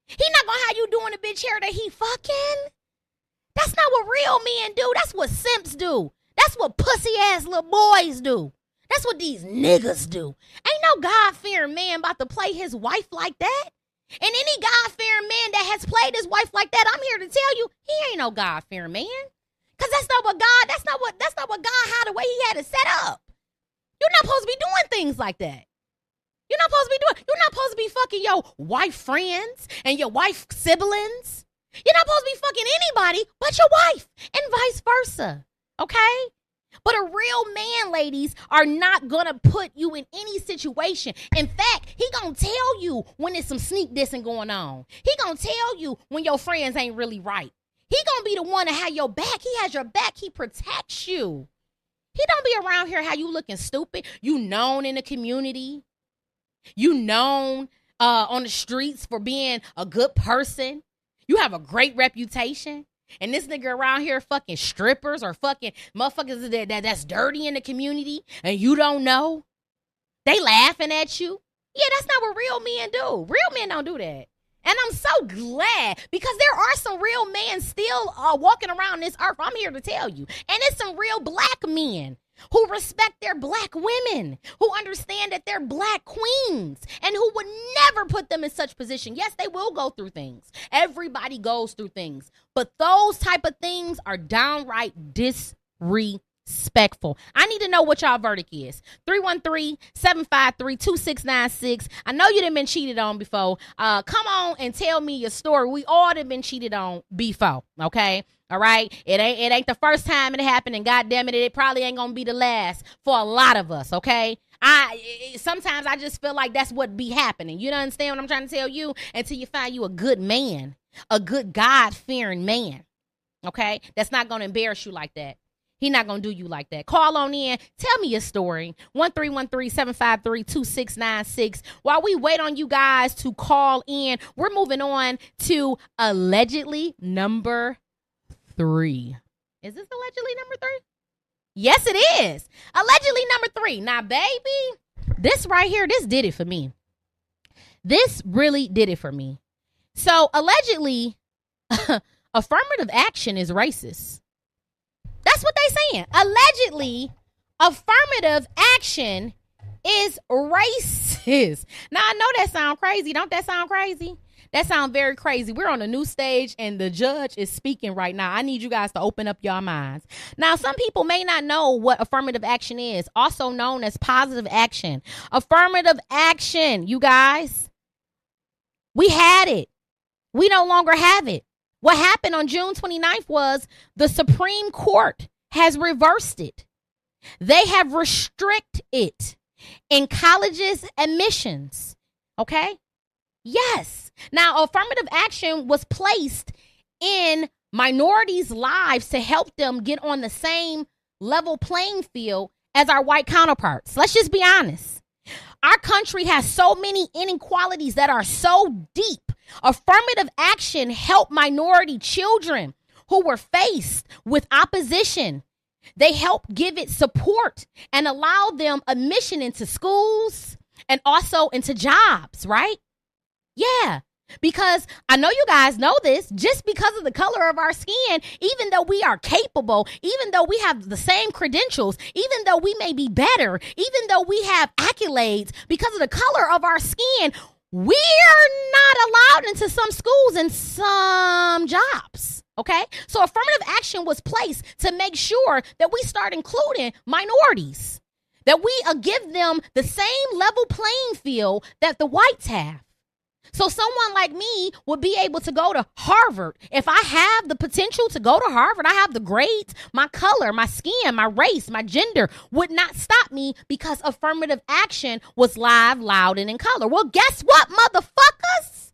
He's not going to have you doing a bitch hair that he fucking. That's not what real men do. That's what simps do. That's what pussy-ass little boys do. That's what these niggas do. Ain't no God-fearing man about to play his wife like that. And any God-fearing man that has played his wife like that, I'm here to tell you, he ain't no God-fearing man. Because that's not what God, that's not what, that's not what God had, the way he had it set up. You're not supposed to be doing things like that. You're not supposed to be doing, you're not supposed to be fucking your wife friends and your wife siblings. You're not supposed to be fucking anybody but your wife and vice versa, okay? But a real man, ladies, are not going to put you in any situation. In fact, he going to tell you when there's some sneak dissing going on. He going to tell you when your friends ain't really right. He going to be the one to have your back. He has your back. He protects you. He don't be around here how you looking stupid. You known in the community. You known uh, on the streets for being a good person. You have a great reputation, and this nigga around here fucking strippers or fucking motherfuckers that, that that's dirty in the community, and you don't know. They laughing at you. Yeah, that's not what real men do. Real men don't do that. And I'm so glad because there are some real men still uh, walking around this earth. I'm here to tell you. And it's some real black men who respect their black women, who understand that they're black queens, and who would never put them in such position. Yes, they will go through things. Everybody goes through things. But those type of things are downright disrespectful. I need to know what y'all verdict is. three one three, seven five three, two six nine six. I know you done been cheated on before. Uh, come on and tell me your story. We all done been cheated on before, okay? All right. It ain't it ain't the first time it happened, and goddamn it, it probably ain't gonna be the last for a lot of us. Okay. I it, sometimes I just feel like that's what be happening. You don't understand what I'm trying to tell you until you find you a good man, a good God-fearing man. Okay, that's not gonna embarrass you like that. He's not gonna do you like that. Call on in. Tell me your story. one three one three, seven five three, two six nine six. While we wait on you guys to call in, we're moving on to allegedly number. Three. Is this allegedly number three? Yes, it is. Allegedly number three. Now, baby, this right here, this did it for me. This really did it for me. So, allegedly, affirmative action is racist. That's what they're saying. Allegedly, affirmative action is racist. Now, I know that sounds crazy. Don't that sound crazy? That sounds very crazy. We're on a new stage and the judge is speaking right now. I need you guys to open up your minds. Now, some people may not know what affirmative action is, also known as positive action. Affirmative action, you guys, we had it. We no longer have it. What happened on June twenty-ninth was the Supreme Court has reversed it. They have restricted it in colleges' admissions, okay? Yes. Now, affirmative action was placed in minorities' lives to help them get on the same level playing field as our white counterparts. Let's just be honest. Our country has so many inequalities that are so deep. Affirmative action helped minority children who were faced with opposition. They helped give it support and allow them admission into schools and also into jobs, right? Yeah, Because I know you guys know this, just because of the color of our skin, even though we are capable, even though we have the same credentials, even though we may be better, even though we have accolades, because of the color of our skin, we're not allowed into some schools and some jobs. Okay? So affirmative action was placed to make sure that we start including minorities, that we uh, give them the same level playing field that the whites have. So someone like me would be able to go to Harvard. If I have the potential to go to Harvard, I have the grades, my color, my skin, my race, my gender would not stop me because affirmative action was live, loud, and in color. Well, guess what, motherfuckers?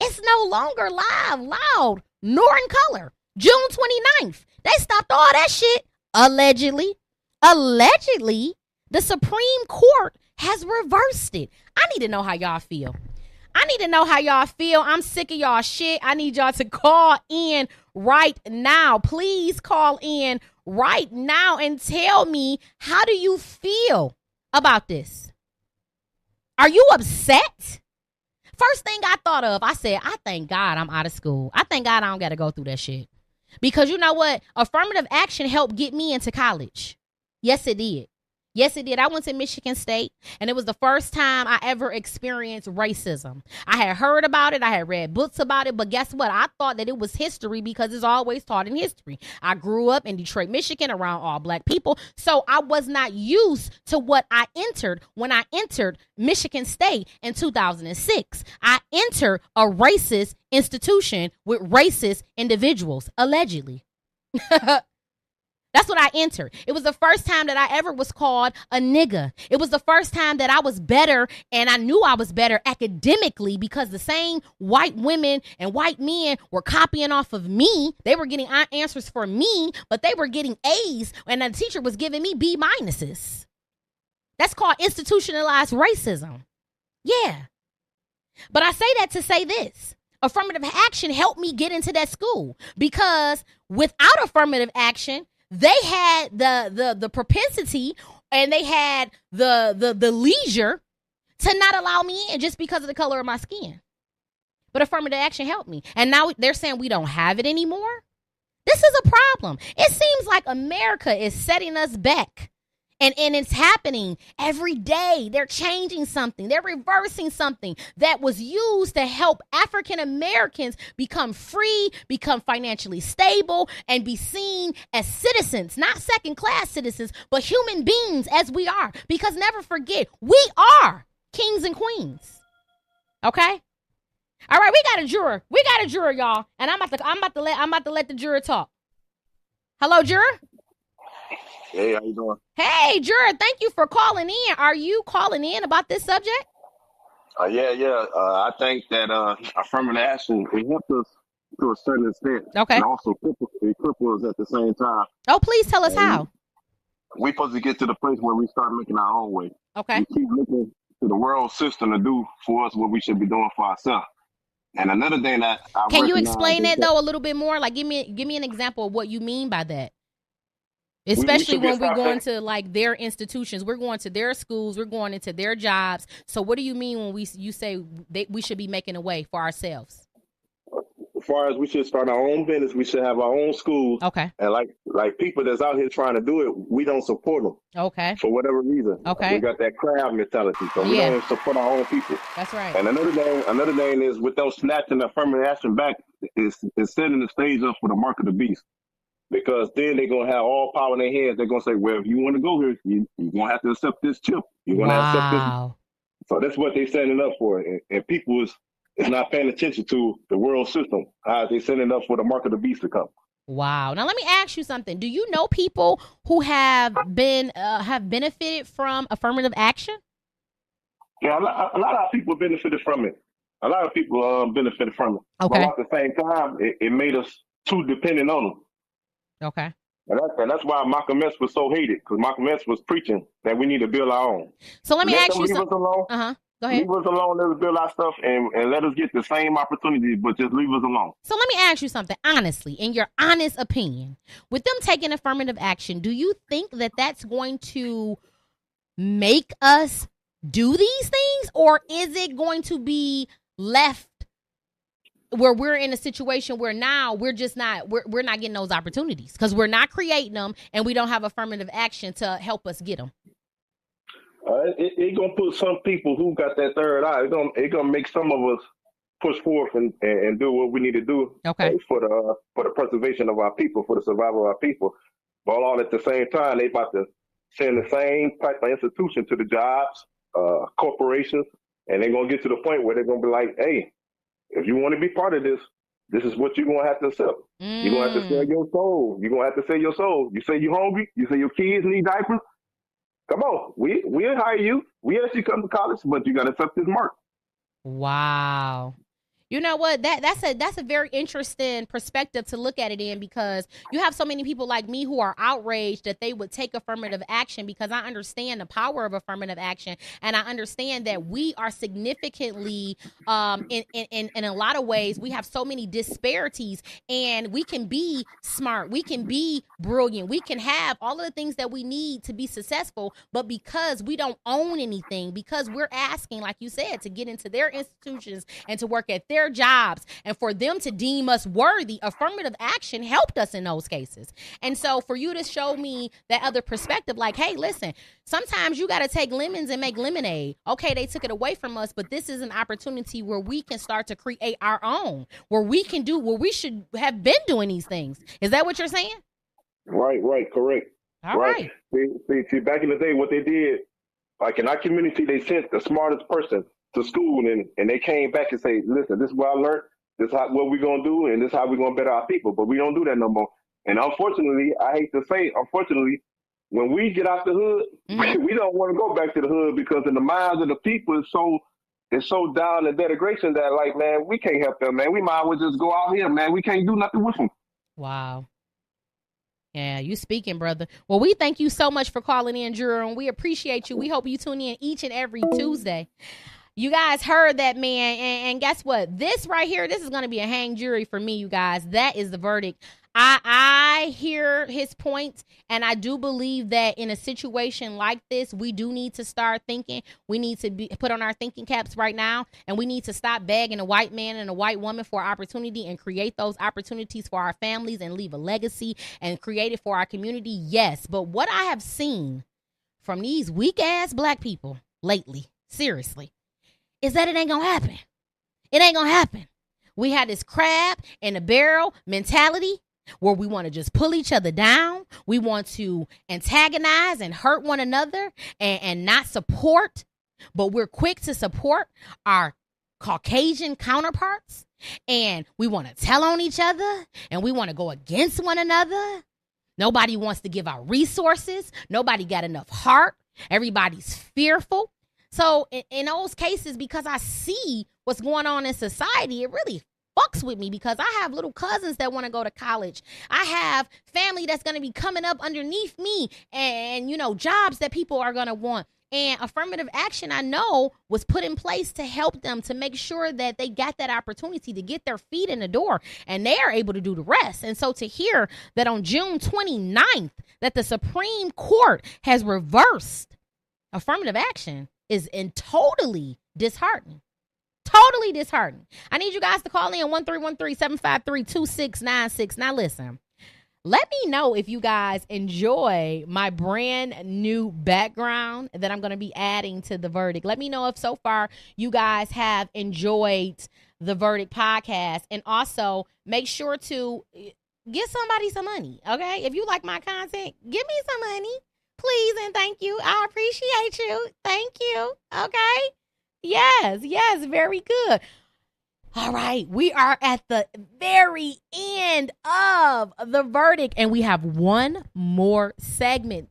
It's no longer live, loud, nor in color. June twenty-ninth, they stopped all that shit. Allegedly, allegedly, the Supreme Court has reversed it. I need to know how y'all feel. I need to know how y'all feel. I'm sick of y'all shit. I need y'all to call in right now. Please call in right now and tell me, how do you feel about this? Are you upset? First thing I thought of, I said, I thank God I'm out of school. I thank God I don't got to go through that shit. Because you know what? Affirmative action helped get me into college. Yes, it did. Yes, it did. I went to Michigan State, and it was the first time I ever experienced racism. I had heard about it. I had read books about it. But guess what? I thought that it was history because it's always taught in history. I grew up in Detroit, Michigan, around all black people. So I was not used to what I entered when I entered Michigan State in two thousand six. I entered a racist institution with racist individuals, allegedly. That's what I entered. It was the first time that I ever was called a nigga. It was the first time that I was better, and I knew I was better academically because the same white women and white men were copying off of me. They were getting answers for me, but they were getting A's, and the teacher was giving me B minuses. That's called institutionalized racism. Yeah. But I say that to say this. Affirmative action helped me get into that school, because without affirmative action, they had the the the propensity and they had the the the leisure to not allow me in just because of the color of my skin. But affirmative action helped me. And now they're saying we don't have it anymore. This is a problem. It seems like America is setting us back. And and it's happening every day. They're changing something. They're reversing something that was used to help African Americans become free, become financially stable, and be seen as citizens, not second-class citizens, but human beings as we are. Because never forget, we are kings and queens. Okay? All right, we got a juror. We got a juror, y'all. And I'm about to I'm about to let I'm about to let the juror talk. Hello, juror? Hey, how you doing? Hey, Jure, thank you for calling in. Are you calling in about this subject? Uh, yeah, yeah. Uh, I think that uh, affirmative action, it helped us to a certain extent. Okay. And also it crippled us at the same time. Oh, please tell us and how. We're supposed to get to the place where we start making our own way. Okay. We keep looking to the world system to do for us what we should be doing for ourselves. And another thing that I Can you explain that, though, a little bit more? Like, give me, give me an example of what you mean by that. Especially we, we when we're going to like their institutions, we're going to their schools, we're going into their jobs. So what do you mean when we you say they, we should be making a way for ourselves? As far as we should start our own business, we should have our own schools. Okay. And like like people that's out here trying to do it, we don't support them. Okay. For whatever reason. Okay. We got that crowd mentality, so we yeah. don't support our own people. That's right. And another thing, another thing is with those snatching affirmative action back, is is setting the stage up for the mark of the beast. Because then they're going to have all power in their hands. They're going to say, well, if you want to go here, you, you're going to have to accept this chip. You're going to wow. have to accept this. So that's what they're setting up for. And, and people is, is not paying attention to the world system. Uh, they're setting up for the mark of the beast to come. Wow. Now, let me ask you something. Do you know people who have been uh, have benefited from affirmative action? Yeah, a lot, a lot of people benefited from it. A lot of people uh, benefited from it. Okay. But at the same time, it, it made us too dependent on them. Okay. And that's, and that's why Malcolm X was so hated, because Malcolm X was preaching that we need to build our own. So let me let ask you something. Uh-huh. Go ahead. Leave us alone, let us build our stuff, and, and let us get the same opportunities, but just leave us alone. So let me ask you something, honestly, in your honest opinion, with them taking affirmative action, do you think that that's going to make us do these things, or is it going to be left where we're in a situation where now we're just not, we're, we're not getting those opportunities because we're not creating them and we don't have affirmative action to help us get them. Uh, it, it gonna put some people who got that third eye, it gonna, it gonna make some of us push forth and, and, and do what we need to do okay. for the uh, for the preservation of our people, for the survival of our people. But all at the same time, they about to send the same type of institution to the jobs, uh, corporations, and they're gonna get to the point where they're gonna be like, hey, if you want to be part of this, this is what you're going to have to sell. Mm. You're going to have to sell your soul. You're going to have to sell your soul. You say you're hungry. You say your kids need diapers. Come on. We, we'll hire you. We actually come to college, but you got to accept this mark. Wow. You know what? That that's a that's a very interesting perspective to look at it in, because you have so many people like me who are outraged that they would take affirmative action, because I understand the power of affirmative action, and I understand that we are significantly um, in, in in a lot of ways we have so many disparities, and we can be smart, we can be brilliant, we can have all of the things that we need to be successful, but because we don't own anything, because we're asking, like you said, to get into their institutions and to work at their Their jobs and for them to deem us worthy, affirmative action helped us in those cases. And so for you to show me that other perspective, like, hey, listen, sometimes you got to take lemons and make lemonade. Okay, they took it away from us, but this is an opportunity where we can start to create our own, where we can do where we should have been doing these things. Is that what you're saying? Right, right, correct. All right. right. See, see, back in the day, what they did, like in our community, they sent the smartest person to school, and, and they came back and say, listen, this is what I learned, this is how, what we're going to do, and this is how we're going to better our people. But we don't do that no more. And unfortunately, I hate to say, unfortunately, when we get out the hood, mm-hmm. we don't want to go back to the hood, because in the minds of the people, it's so, it's so down in degradation that, like, man, we can't help them, man. We might as well just go out here, man. We can't do nothing with them. Wow. Yeah, you speaking, brother. Well, we thank you so much for calling in, Drew, and we appreciate you. We hope you tune in each and every Tuesday. You guys heard that, man, and, and guess what? This right here, this is going to be a hang jury for me, you guys. That is the verdict. I, I hear his points, and I do believe that in a situation like this, we do need to start thinking. We need to be, put on our thinking caps right now, and we need to stop begging a white man and a white woman for opportunity and create those opportunities for our families and leave a legacy and create it for our community, yes. But what I have seen from these weak-ass black people lately, seriously, is that it ain't gonna happen. It ain't gonna happen. We had this crab in a barrel mentality where we want to just pull each other down. We want to antagonize and hurt one another and, and not support, but we're quick to support our Caucasian counterparts, and we want to tell on each other, and we want to go against one another. Nobody wants to give our resources. Nobody got enough heart. Everybody's fearful. So in, in those cases, because I see what's going on in society, it really fucks with me, because I have little cousins that want to go to college. I have family that's going to be coming up underneath me, and, you know, jobs that people are going to want. And affirmative action, I know, was put in place to help them, to make sure that they got that opportunity to get their feet in the door, and they are able to do the rest. And so to hear that on June twenty-ninth that the Supreme Court has reversed affirmative action is in totally disheartening. Totally disheartening. I need you guys to call in one three one three, seven five three, two six nine six. Now listen, let me know if you guys enjoy my brand new background that I'm going to be adding to The Verdict. Let me know if so far you guys have enjoyed The Verdict podcast. And also make sure to give somebody some money, okay? If you like my content, give me some money. Please and thank you. I appreciate you. Thank you. Okay. Yes. Yes. Very good. All right. We are at the very end of The Verdict, and we have one more segment.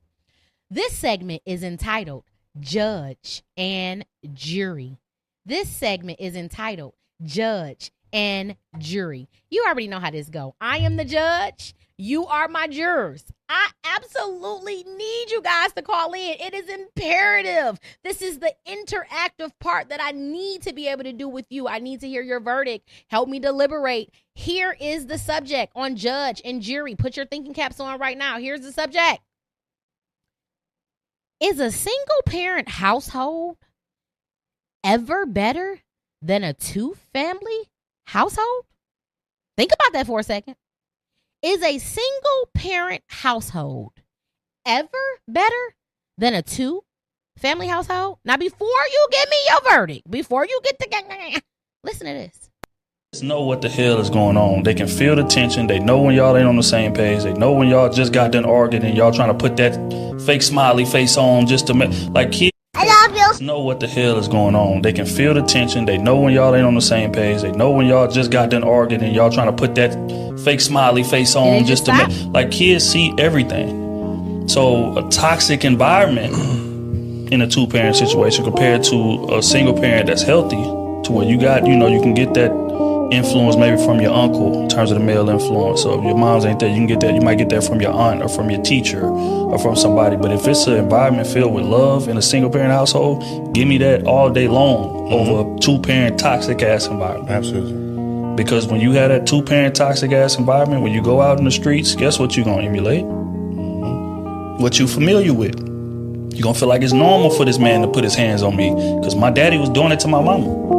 This segment is entitled Judge and Jury. This segment is entitled Judge and Jury. You already know how this goes. I am the judge. You are my jurors. I absolutely need you guys to call in. It is imperative. This is the interactive part that I need to be able to do with you. I need to hear your verdict. Help me deliberate. Here is the subject on Judge and Jury. Put your thinking caps on right now. Here's the subject. Is a single-parent household ever better than a two-family household, think about that for a second, is a single parent household ever better than a two family household? Now, before you give me your verdict, before you get to, listen to this. Just know what the hell is going on. They can feel the tension. They know when y'all ain't on the same page. They know when y'all just got done arguing and y'all trying to put that fake smiley face on just to make, like, kids. I love you. Know what the hell is going on. They can feel the tension. They know when y'all ain't on the same page. They know when y'all just got done arguing and y'all trying to put that fake smiley face on just, just to make, like, kids see everything. So a toxic environment in a two-parent situation compared to a single parent that's healthy, to where you got, you know, you can get that influence maybe from your uncle in terms of the male influence. So if your mom's ain't there, you can get that, you might get that from your aunt or from your teacher or from somebody. But if it's an environment filled with love in a single parent household, give me that all day long, mm-hmm, over a two parent toxic ass environment. Absolutely. Because when you have that two parent toxic ass environment, when you go out in the streets, guess what you're gonna emulate? Mm-hmm. What you familiar with. You're gonna feel like it's normal for this man to put his hands on me because my daddy was doing it to my mama.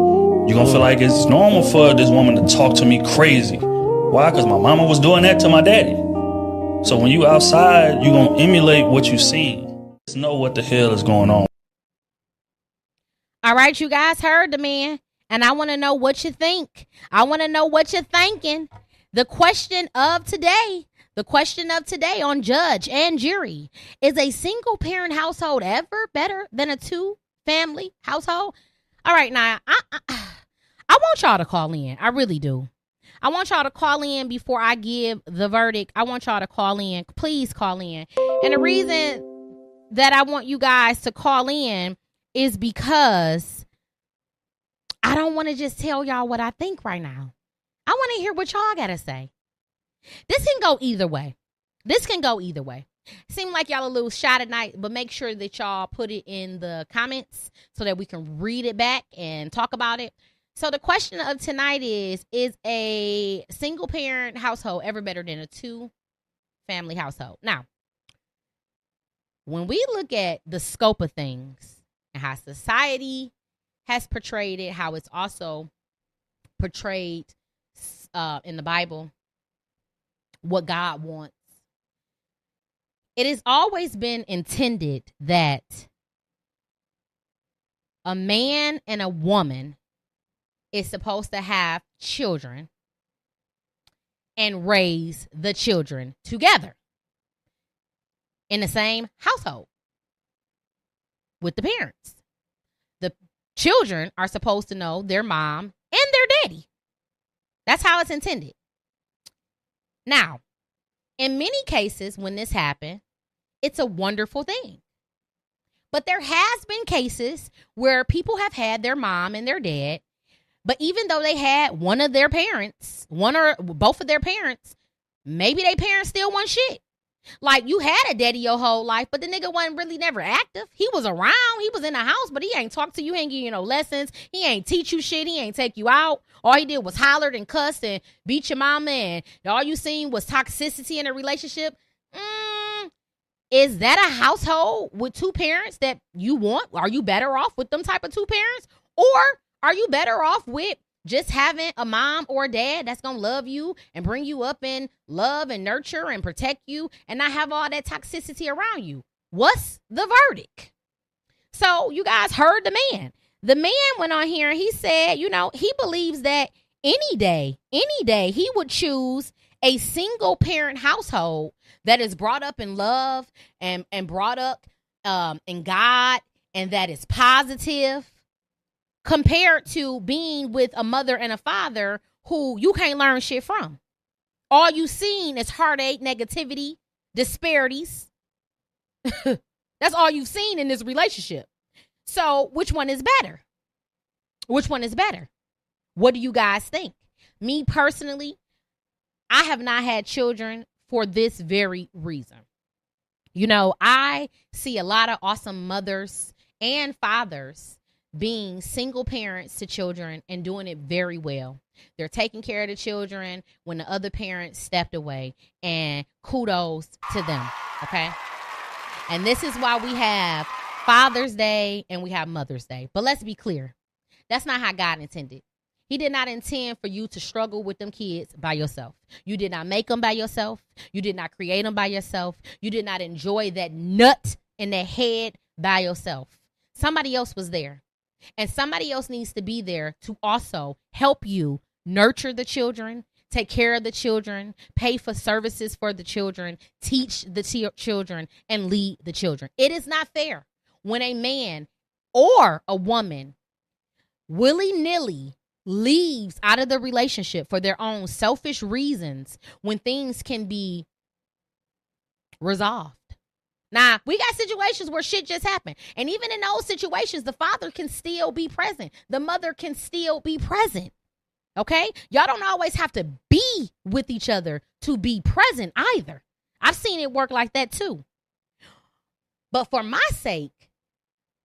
You're going to feel like it's normal for this woman to talk to me crazy. Why? Because my mama was doing that to my daddy. So when you outside, you're going to emulate what you've seen. Just know what the hell is going on. All right, you guys heard the man. And I want to know what you think. I want to know what you're thinking. The question of today, the question of today on Judge and Jury, is a single parent household ever better than a two family household? All right, now, I, I, I want y'all to call in. I really do. I want y'all to call in before I give the verdict. I want y'all to call in. Please call in. And the reason that I want you guys to call in is because I don't want to just tell y'all what I think right now. I want to hear what y'all got to say. This can go either way. This can go either way. Seem like y'all a little shy tonight, but make sure that y'all put it in the comments so that we can read it back and talk about it. So the question of tonight is, is a single parent household ever better than a two family household? Now, when we look at the scope of things and how society has portrayed it, how it's also portrayed uh, in the Bible, what God wants, it has always been intended that a man and a woman is supposed to have children and raise the children together in the same household with the parents. The children are supposed to know their mom and their daddy. That's how it's intended. Now, in many cases, when this happened, it's a wonderful thing. But there has been cases where people have had their mom and their dad, but even though they had one of their parents, one or both of their parents, maybe their parents still want shit. Like, you had a daddy your whole life, but the nigga wasn't really never active. He was around, he was in the house, but he ain't talk to you, he ain't give you no lessons, he ain't teach you shit, he ain't take you out. All he did was hollered and cussed and beat your mama, and all you seen was toxicity in a relationship. Mm, is that a household with two parents that you want? Are you better off with them type of two parents? Or are you better off with just having a mom or a dad that's going to love you and bring you up in love and nurture and protect you and not have all that toxicity around you? What's the verdict? So you guys heard the man. The man went on here and he said, you know, he believes that any day, any day he would choose a single parent household that is brought up in love and, and brought up um, in God and that is positive, compared to being with a mother and a father who you can't learn shit from. All you seen is heartache, negativity, disparities. That's all you've seen in this relationship. So which one is better? Which one is better? What do you guys think? Me personally, I have not had children for this very reason. You know, I see a lot of awesome mothers and fathers being single parents to children and doing it very well. They're taking care of the children when the other parents stepped away, and kudos to them, okay? And this is why we have Father's Day and we have Mother's Day. But let's be clear, that's not how God intended. He did not intend for you to struggle with them kids by yourself. You did not make them by yourself. You did not create them by yourself. You did not enjoy that nut in that head by yourself. Somebody else was there. And somebody else needs to be there to also help you nurture the children, take care of the children, pay for services for the children, teach the t- children, and lead the children. It is not fair when a man or a woman willy-nilly leaves out of the relationship for their own selfish reasons when things can be resolved. Now, we got situations where shit just happened. And even in those situations, the father can still be present. The mother can still be present. Okay? Y'all don't always have to be with each other to be present either. I've seen it work like that too. But for my sake,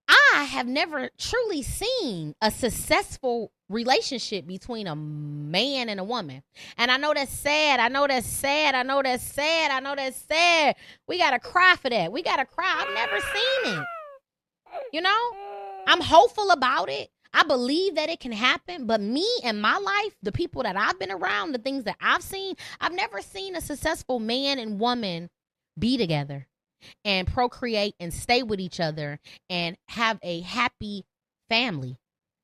I have never truly seen a successful relationship between a man and a woman. And I know that's sad. I know that's sad. I know that's sad. I know that's sad. We got to cry for that. We got to cry. I've never seen it. You know, I'm hopeful about it. I believe that it can happen. But me and my life, the people that I've been around, the things that I've seen, I've never seen a successful man and woman be together and procreate and stay with each other and have a happy family.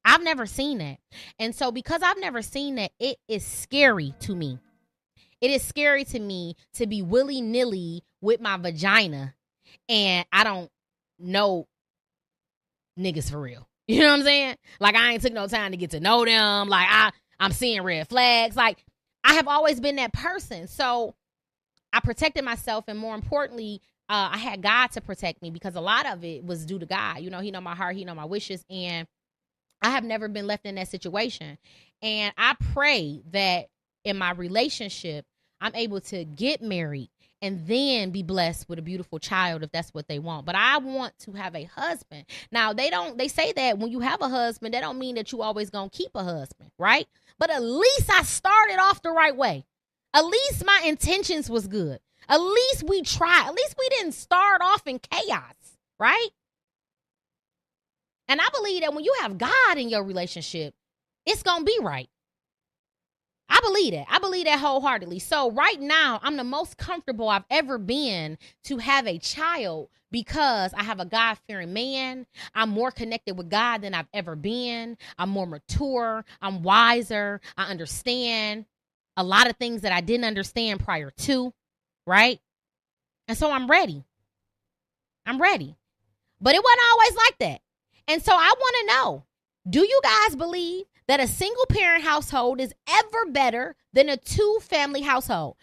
I've never seen that. And so because I've never seen that, it is scary to me. It is scary to me to be willy-nilly with my vagina and I don't know niggas for real. You know what I'm saying? Like, I ain't took no time to get to know them. Like, I, I'm seeing red flags. Like, I have always been that person. So I protected myself, and more importantly, uh, I had God to protect me, because a lot of it was due to God. You know, he know my heart, he know my wishes, and I have never been left in that situation. And I pray that in my relationship, I'm able to get married and then be blessed with a beautiful child if that's what they want. But I want to have a husband. Now, they don't, they say that when you have a husband, that don't mean that you always gonna keep a husband, right? But at least I started off the right way. At least my intentions was good. At least we tried. At least we didn't start off in chaos, right? And I believe that when you have God in your relationship, it's going to be right. I believe that. I believe that wholeheartedly. So right now, I'm the most comfortable I've ever been to have a child, because I have a God-fearing man. I'm more connected with God than I've ever been. I'm more mature. I'm wiser. I understand a lot of things that I didn't understand prior to, right? And so I'm ready. I'm ready. But it wasn't always like that. And so I want to know, do you guys believe that a single parent household is ever better than a two family household?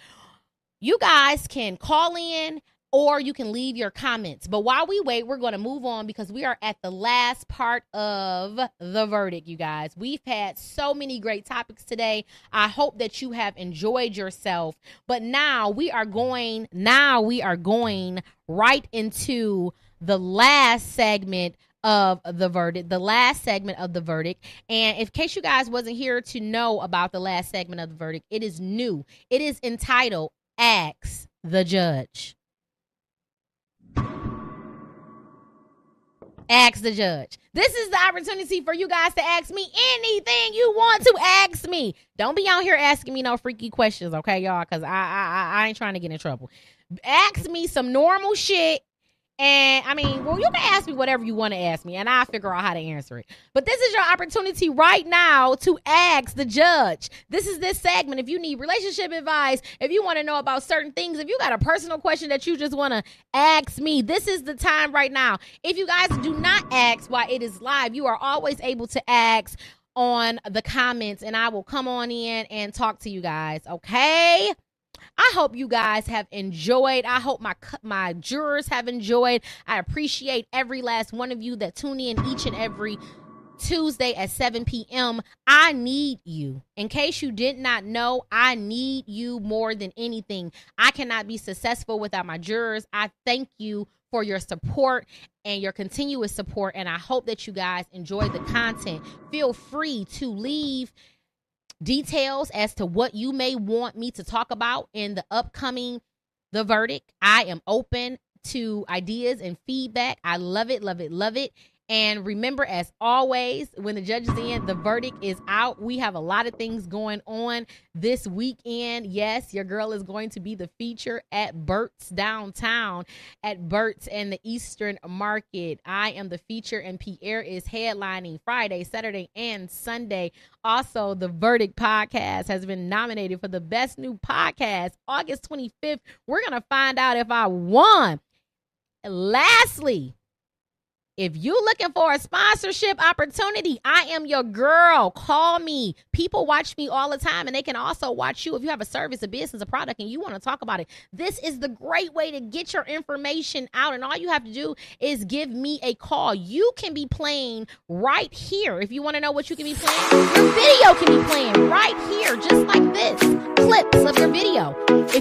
You guys can call in or you can leave your comments. But while we wait, we're going to move on, because we are at the last part of The Verdict, you guys. We've had so many great topics today. I hope that you have enjoyed yourself. But now we are going, now we are going right into the last segment of The Verdict, the last segment of The Verdict. And in case you guys wasn't here to know about the last segment of The Verdict, it is new. It is entitled Ask the Judge. Ask the Judge. This is the opportunity for you guys to ask me anything you want to ask me. Don't be out here asking me no freaky questions, okay, y'all, because I, I, I ain't trying to get in trouble. Ask me some normal shit. And I mean, well, you can ask me whatever you want to ask me, and I'll figure out how to answer it. But this is your opportunity right now to ask the judge. This is this segment. If you need relationship advice, if you want to know about certain things, if you got a personal question that you just want to ask me, this is the time right now. If you guys do not ask while it is live, you are always able to ask on the comments, and I will come on in and talk to you guys, okay? I hope you guys have enjoyed. I hope my my jurors have enjoyed. I appreciate every last one of you that tune in each and every Tuesday at seven p.m. I need you. In case you did not know, I need you more than anything. I cannot be successful without my jurors. I thank you for your support and your continuous support, and I hope that you guys enjoy the content. Feel free to leave details as to what you may want me to talk about in the upcoming The Verdict. I am open to ideas and feedback. I love it, love it, love it. And remember, as always, when the judge is in, the verdict is out. We have a lot of things going on this weekend. Yes, your girl is going to be the feature at Burt's downtown, at Burt's and the Eastern Market. I am the feature, and Pierre is headlining Friday, Saturday, and Sunday. Also, the Verdict Podcast has been nominated for the Best New Podcast. August twenty-fifth, we're going to find out if I won. And lastly, if you're looking for a sponsorship opportunity, I am your girl. Call me. People watch me all the time, and they can also watch you. If you have a service, a business, a product, and you want to talk about it, this is the great way to get your information out, and all you have to do is give me a call. You can be playing right here. If you want to know what you can be playing, your video can be playing right here, just like this, clips of your video. If